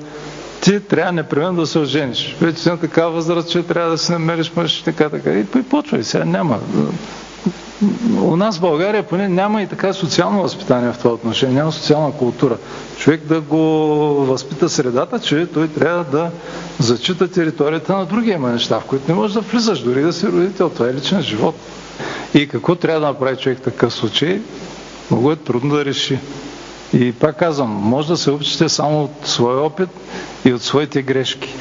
ти трябва непременно да се ожениш. Вече си на такава възраст, че трябва да си намериш мъж, така, така. И почва, и сега няма. У нас в България поне няма и така социално възпитание в това отношение, няма социална култура. Човек да го възпита средата, че той трябва да зачита територията на другия, има неща, в които не можеш да влизаш, дори да си родител. Това е личен живот. И какво трябва да направи човек в такъв случай, много е трудно да реши. И пак казвам, може да се учите само от своя опит и от своите грешки.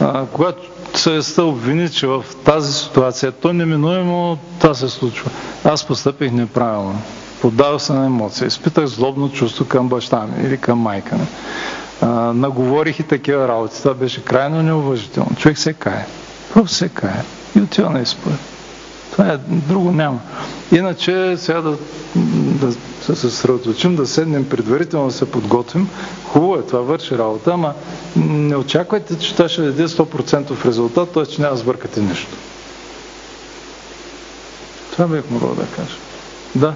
А, когато съвестта обвини, че в тази ситуация, то неминуемо това се случва. Аз постъпих неправилно. Поддавах се на емоция. Изпитах злобно чувство към баща ми или към майка ми. А, наговорих и такива работи. Това беше крайно неуважително. Човек се кае. Просто се кае. И отива на изповед. Това е, друго няма. Иначе сега да, да се съсредоточим, да седнем предварително, да се подготвим. Хубаво е, това върши работа, ама не очаквайте, че това ще даде сто процента резултат, т.е. че няма да сбъркате нищо. Това бих могъл да кажа. Да.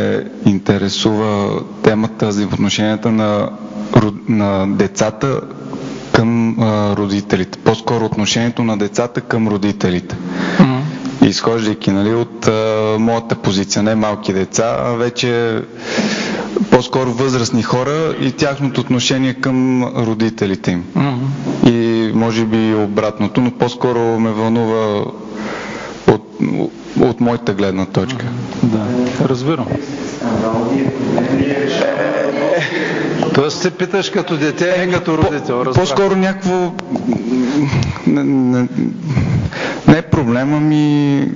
Е, интересува темата за отношенията на, на децата към а, родителите. По-скоро отношението на децата към родителите. Mm-hmm. Изхождайки, нали, от а, моята позиция, не малки деца, а вече по-скоро възрастни хора и тяхното отношение към родителите им. Mm-hmm. И може би обратното, но по-скоро ме вълнува от, от моята гледна точка. Mm-hmm. Да, разбирам. Тоест се питаш като дете, не като родител. По, по-скоро някакво... Не, не, не е проблема ми...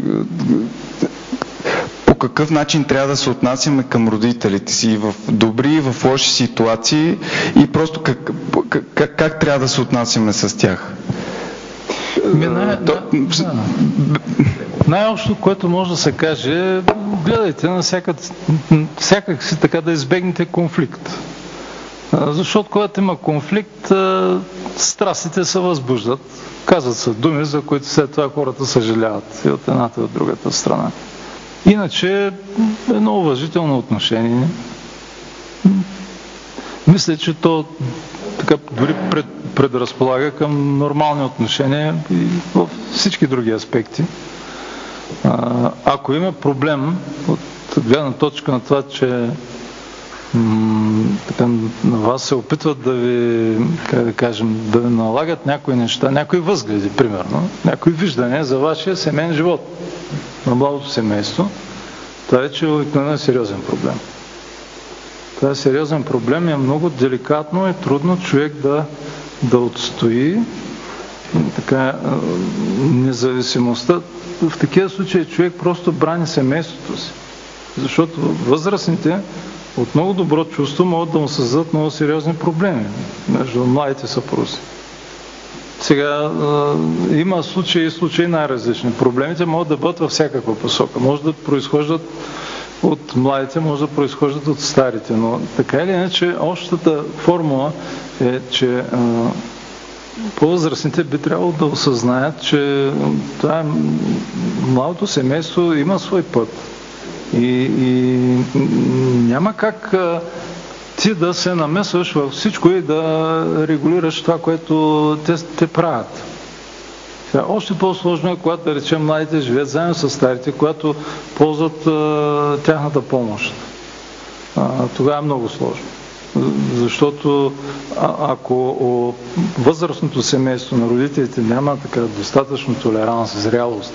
По какъв начин трябва да се отнасяме към родителите си в добри и в лоши ситуации и просто как, как, как трябва да се отнасяме с тях? Най- То... да. Най-общо, което може да се каже, гледайте на всякак, всякак си така да избегнете конфликт. Защото когато има конфликт, страстите се възбуждат. Казват се думи, за които след това хората съжаляват и от едната и от другата страна. Иначе едно уважително отношение. Мисля, че то така дори пред, предразполага към нормални отношения и във всички други аспекти. А, ако има проблем от гледна точка на това, че така, на вас се опитват да ви, как да кажем, да ви налагат някои неща, някои възгледи, примерно, някои виждания за вашия семейен живот, на младото семейство, това вече е обикновено сериозен проблем. Това е сериозен проблем и е много деликатно и трудно човек да, да отстои така, независимостта. В такива случаи човек просто брани семейството си, защото възрастните от много добро чувство могат да му създадат много сериозни проблеми между младите съпрузи. Сега е, има случаи и случаи най-различни. Проблемите могат да бъдат във всякаква посока. Може да произхождат от младите, може да произхождат от старите, но така или иначе общата формула е, че е, по-възрастните би трябвало да осъзнаят, че това е, младото семейство има свой път. И, и няма как а, ти да се намесваш във всичко и да регулираш това, което те, те правят. Сега, още по-сложно е, когато, да речем, младите живеят заедно с старите, когато ползват а, тяхната помощ. А, тогава е много сложно. Защото а, ако о, възрастното семейство на родителите няма така достатъчно толеранс, зрялост,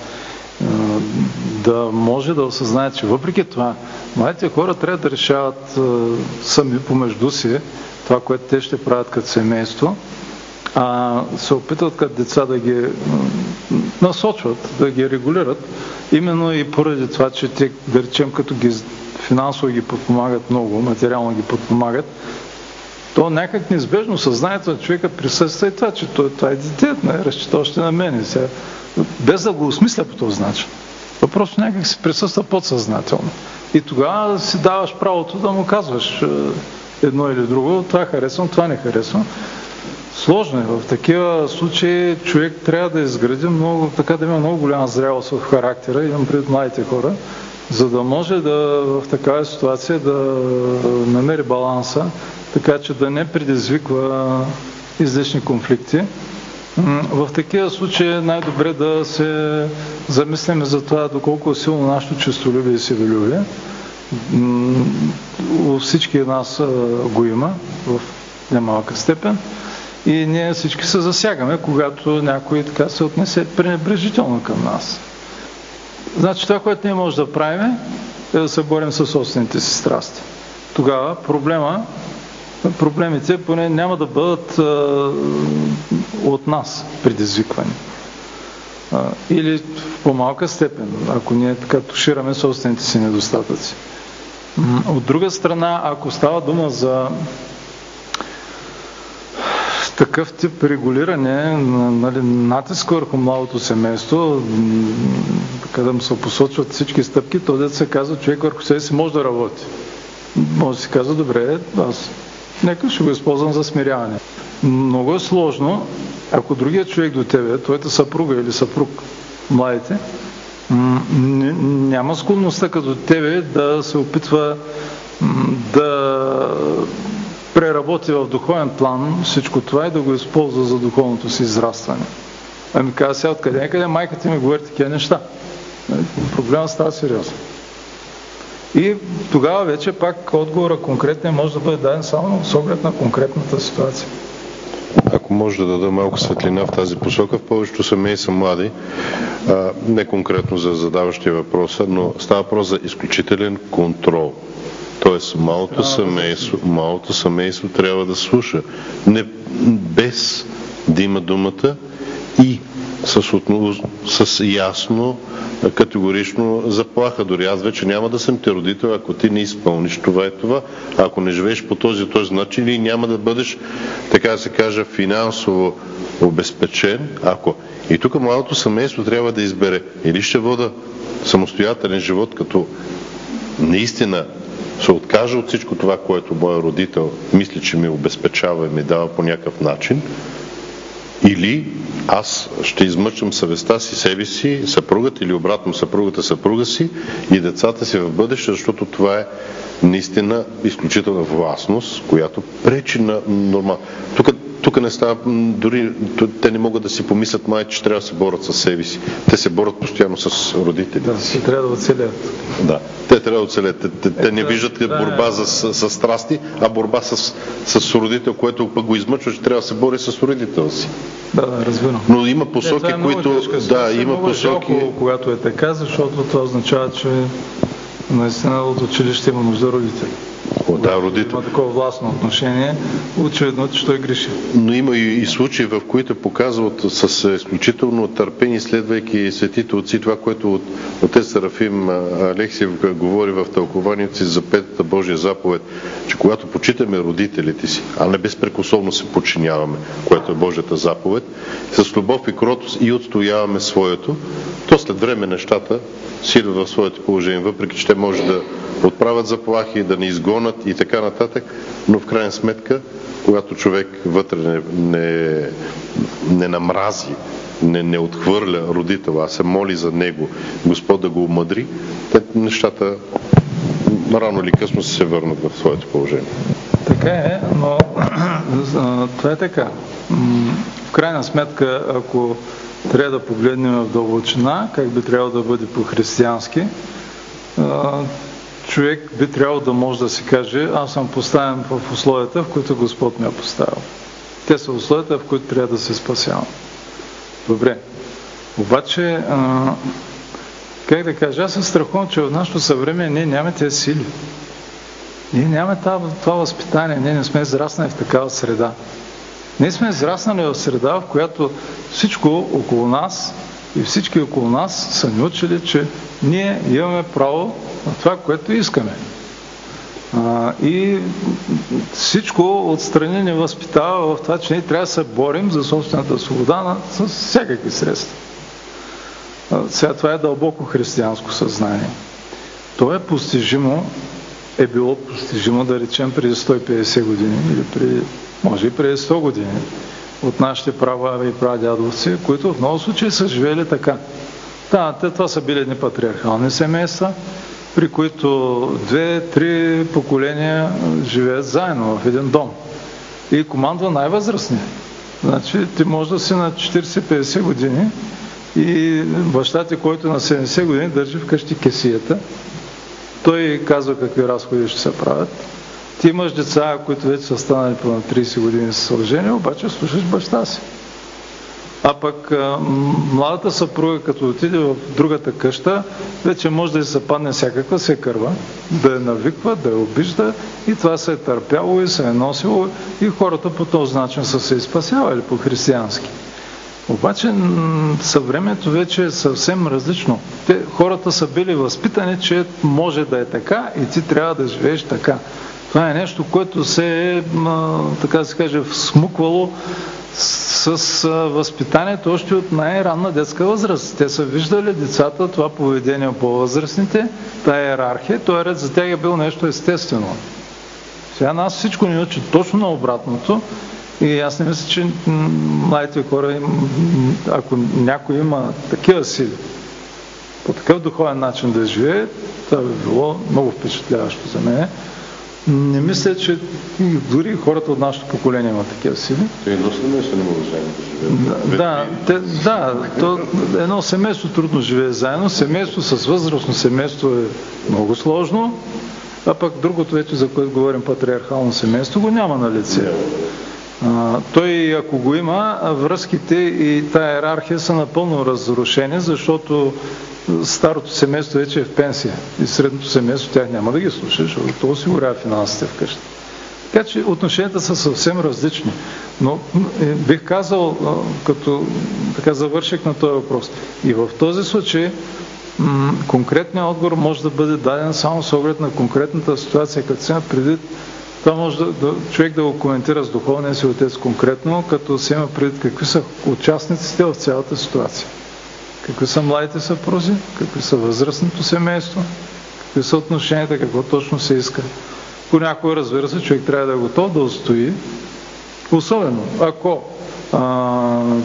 да може да осъзнае, че въпреки това младите хора трябва да решават сами помежду си това, което те ще правят като семейство, а се опитват като деца да ги насочват, да ги регулират, именно и поради това, че те, да речем, като ги финансово ги подпомагат много, материално ги подпомагат, то някак неизбежно съзнанието на човека присъства и това, че той, това е дете, не, разчита още на мен. Сега, без да го осмисля по този начин. То просто някак си присъства подсъзнателно. И тогава си даваш правото да му казваш едно или друго, това харесвам, това не харесвам. Сложно е. В такива случаи човек трябва да изгради много, така да има много голяма зрялост в характера, имам пред младите хора, за да може да в такава ситуация да намери баланса, така че да не предизвиква излишни конфликти. В такива случаи най-добре да се замислим за това доколко е силно нашето честолюбие и себелюбие. У всички нас го има в немалка степен. И ние всички се засягаме, когато някой така се отнесе пренебрежително към нас. Значи това, което ние можем да правим, е да се борим със собствените си страсти. Тогава проблема, проблемите поне няма да бъдат а, от нас предизвиквани. А, или в по-малка степен, ако ние така тушираме собствените си недостатъци. От друга страна, ако става дума за такъв тип регулиране, нали, натиск върху младото семейство, къде му се посочват всички стъпки, то дето се казва, човек върху себе си може да работи. Може да си казва, добре, аз нека ще го използвам за смиряване. Много е сложно, ако другия човек до тебе, твоята съпруга или съпруг, младите, няма склонността като тебе да се опитва да преработи в духовен план всичко това и да го използва за духовното си израстване. Ами каза сега откъде някъде майка ти ми говори такива неща. Проблемът става сериозен. И тогава вече пак отговорът конкретно може да бъде даден само с оглед на конкретната ситуация. Ако може да дада малко светлина в тази посока, в повечето семей са млади, а, не конкретно за задаващия въпроса, но става въпрос за изключителен контрол. Тоест, малото семейство, малото семейство трябва да слуша. Не, без да има думата и с, отново, с ясно, категорично заплаха. Дори аз вече няма да съм те родител, ако ти не изпълниш това и това. Ако не живееш по този този начин, и няма да бъдеш, така да се каже, финансово обезпечен. Ако... И тук малото семейство трябва да избере. Или ще вода самостоятелен живот, като наистина се откажа от всичко това, което моя родител мисли, че ми обезпечава и ми дава по някакъв начин, или аз ще измъчвам съвестта си, себе си, съпругата или обратно съпругата, съпруга си и децата си в бъдеще, защото това е наистина изключителна властност, която пречи на нормално. Тук, тук не става, дори те не могат да си помислят май, че трябва да се борят с себе си. Те се борят постоянно с родителите. Да, си трябва да оцелят. Да, те трябва да оцелят. Те, те, е, те не виждат да, борба да, с, с страсти, а борба с, с родител, което пък го измъчва, че трябва да се бори с родител си. Да, да, разбирам. Но има посоки, е, които... Да, има много посоки... Жалко, когато е така, защото това означава, че наистина от училище има нужда родители. О, да, родител. Има такова властно отношение, очевидно, че той греши. Но има и случаи, в които показват с изключително търпение, следвайки светите отци, това, което отец Серафим Алексиев говори в тълкованието си за петата Божия заповед, че когато почитаме родителите си, а не безпрекословно се подчиняваме, което е Божията заповед, с любов и кротост и отстояваме своето, то след време нещата си идват в своето положение, въпреки че те може да отправят заплахи, да не изгонят и така нататък, но в крайна сметка, когато човек вътре не, не, не намрази, не, не отхвърля родителя, а се моли за него, Господ да го умъдри, те нещата рано или късно се върнат в своето положение. Така е, но това е така. В крайна сметка, ако трябва да погледнем в дълбочина, как би трябвало да бъде по-християнски, човек би трябвало да може да си каже, аз съм поставен в условията, в които Господ ме е поставил. Те са условията, в които трябва да се спасявам. Добре. Обаче, а, как да кажа, аз се страхувам, че в нашето съвремие ние нямаме тези сили. Ние нямаме това, това възпитание, ние не сме израснали в такава среда. Ние сме израснали в среда, в която всичко около нас и всички около нас са ни учили, че ние имаме право на това, което искаме. А, и всичко отстрани ни възпитава в това, че ние трябва да се борим за собствената свобода на, с всякакви средства. А, сега това е дълбоко християнско съзнание. То е постижимо, е било постижимо, да речем, преди сто и петдесет години или преди, може и преди сто години от нашите прабаби и прадядовци, които в много случаи са живели така. Да, това са били едни патриархални семейства, при които две-три поколения живеят заедно в един дом. И командва най-възрастни. Значи ти може да си на четирийсет-петдесет години и баща ти, който на седемдесет години държи вкъщи кесията, той казва какви разходи ще се правят. Ти имаш деца, които вече са станали по на трийсет години със сължение, обаче слушаш баща си. А пък младата съпруга, като отиде в другата къща, вече може да ѝ се падне всякаква секърва, да я навиква, да я обижда, и това се е търпяло и се е носило, и хората по този начин са се изпасявали по-християнски. Обаче съвремето вече е съвсем различно. Те, хората са били възпитани, че може да е така и ти трябва да живееш така. Това е нещо, което се е, така да се каже, всмуквало с възпитанието още от най-ранна детска възраст. Те са виждали децата, това поведение по-възрастните, тая иерархия, този ред за тях е бил нещо естествено. Сега нас всичко ни учи точно на обратното и аз не мисля, че младите хора, ако някой има такива сили, по такъв духовен начин да живее, това би било много впечатляващо за мен. Не мисля, че дори хората от нашето поколение имат такива сили. То едно семейство не може да живее. Да, те, да то, едно семейство трудно живее заедно. Семейство с възрастно семейство е много сложно, а пък другото, вече за което говорим, патриархално семейство, го няма на лице. А, той, ако го има, връзките и тая иерархия са напълно разрушени, защото старото семейство вече е в пенсия и средното семейство тях няма да ги слушаш, защото то осигурява финансите вкъщи. Така че отношенията са съвсем различни. Но е, бих казал, като така завърших на този въпрос, и в този случай м- конкретният отговор може да бъде даден само с оглед на конкретната ситуация, като се има предвид. Това може да, да, човек да го коментира с духовния си отец конкретно, като се има предвид какви са участниците в цялата ситуация. Какви са младите съпрузи, какви са възрастното семейство, какви са отношенията, какво точно се иска. Понякога, разбира се, човек трябва да е готов да устои, особено ако а,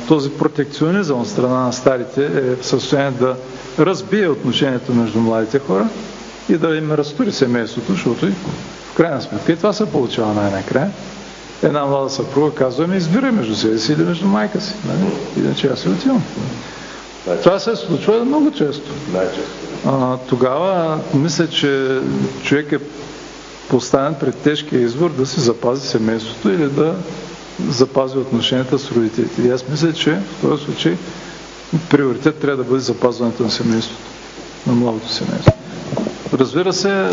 този протекционизъм от страна на старите е в състояние да разбие отношението между младите хора и да им разтури семейството, защото в крайна сметка и това се получава най-накрая. Една млада съпруга казва, ми избирай между себе си или между майка си, нали? Иначе аз си отивам. Това се случва много често. А, тогава мисля, че човек е поставен пред тежкия избор да си запази семейството или да запази отношенията с родителите. И аз мисля, че в този случай приоритет трябва да бъде запазването на семейството, на младото семейство. Разбира се,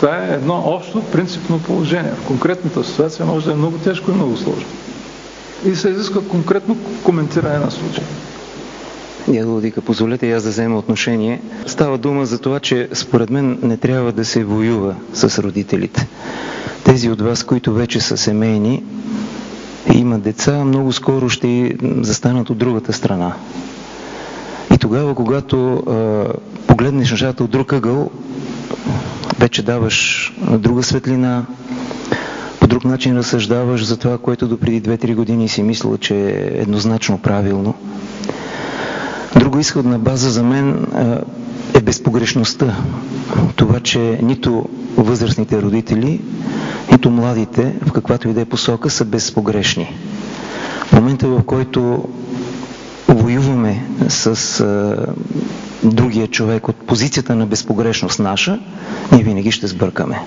това е едно общо принципно положение. В конкретната ситуация може да е много тежко и много сложно. И се изисква конкретно коментиране на случая. Дядо Владика, позволете и аз да взема отношение. Става дума за това, че според мен не трябва да се воюва с родителите. Тези от вас, които вече са семейни и имат деца, много скоро ще застанат от другата страна. И тогава, когато а, погледнеш нещата от друг ъгъл, вече даваш друга светлина, по друг начин разсъждаваш за това, което допреди две-три години си мислила, че е еднозначно правилно. Друга изходна база за мен е безпогрешността. Това, че нито възрастните родители, нито младите, в каквато и да е посока, са безпогрешни. В момента, в който воюваме с а, другия човек от позицията на безпогрешност наша, ние винаги ще сбъркаме.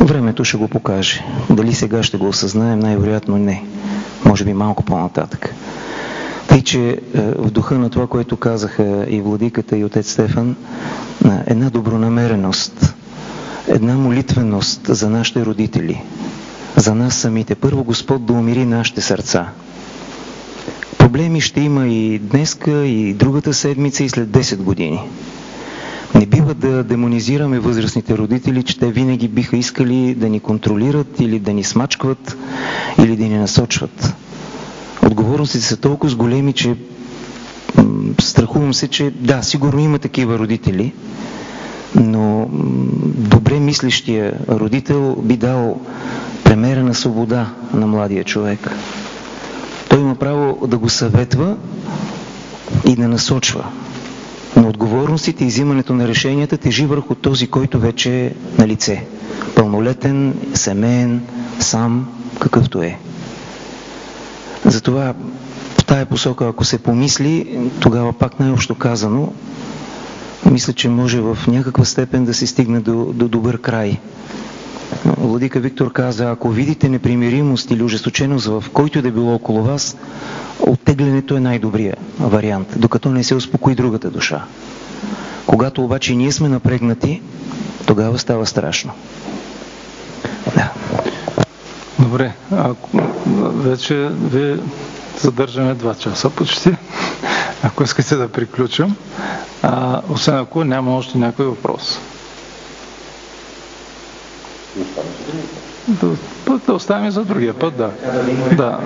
Времето ще го покаже. Дали сега ще го осъзнаем, най-вероятно не. Може би малко по-нататък. Тъй, че в духа на това, което казаха и владиката, и отец Стефан, една добронамереност, една молитвеност за нашите родители, за нас самите. Първо Господ да умири нашите сърца. Проблеми ще има и днеска, и другата седмица, и след десет години. Не бива да демонизираме възрастните родители, че те винаги биха искали да ни контролират или да ни смачкват, или да ни насочват. Отговорностите са толкова големи, че страхувам се, че да, сигурно има такива родители, но добре мислещия родител би дал премерена свобода на младия човек. Той има право да го съветва и да насочва. Но отговорностите и взимането на решенията тежи върху този, който вече е на лице. Пълнолетен, семеен, сам, какъвто е. Затова в тая посока, ако се помисли, тогава пак най-общо казано, мисля, че може в някаква степен да се стигне до, до добър край. Владика Виктор каза, ако видите непримиримост или ужесточеност в който и да било около вас, оттеглянето е най-добрият вариант, докато не се успокои другата душа. Когато обаче ние сме напрегнати, тогава става страшно. Да. Добре, ако вече ви задържаме два часа почти, ако искате да приключим, а, освен ако няма още някой въпрос. Да, да оставим за другия път, да. Да.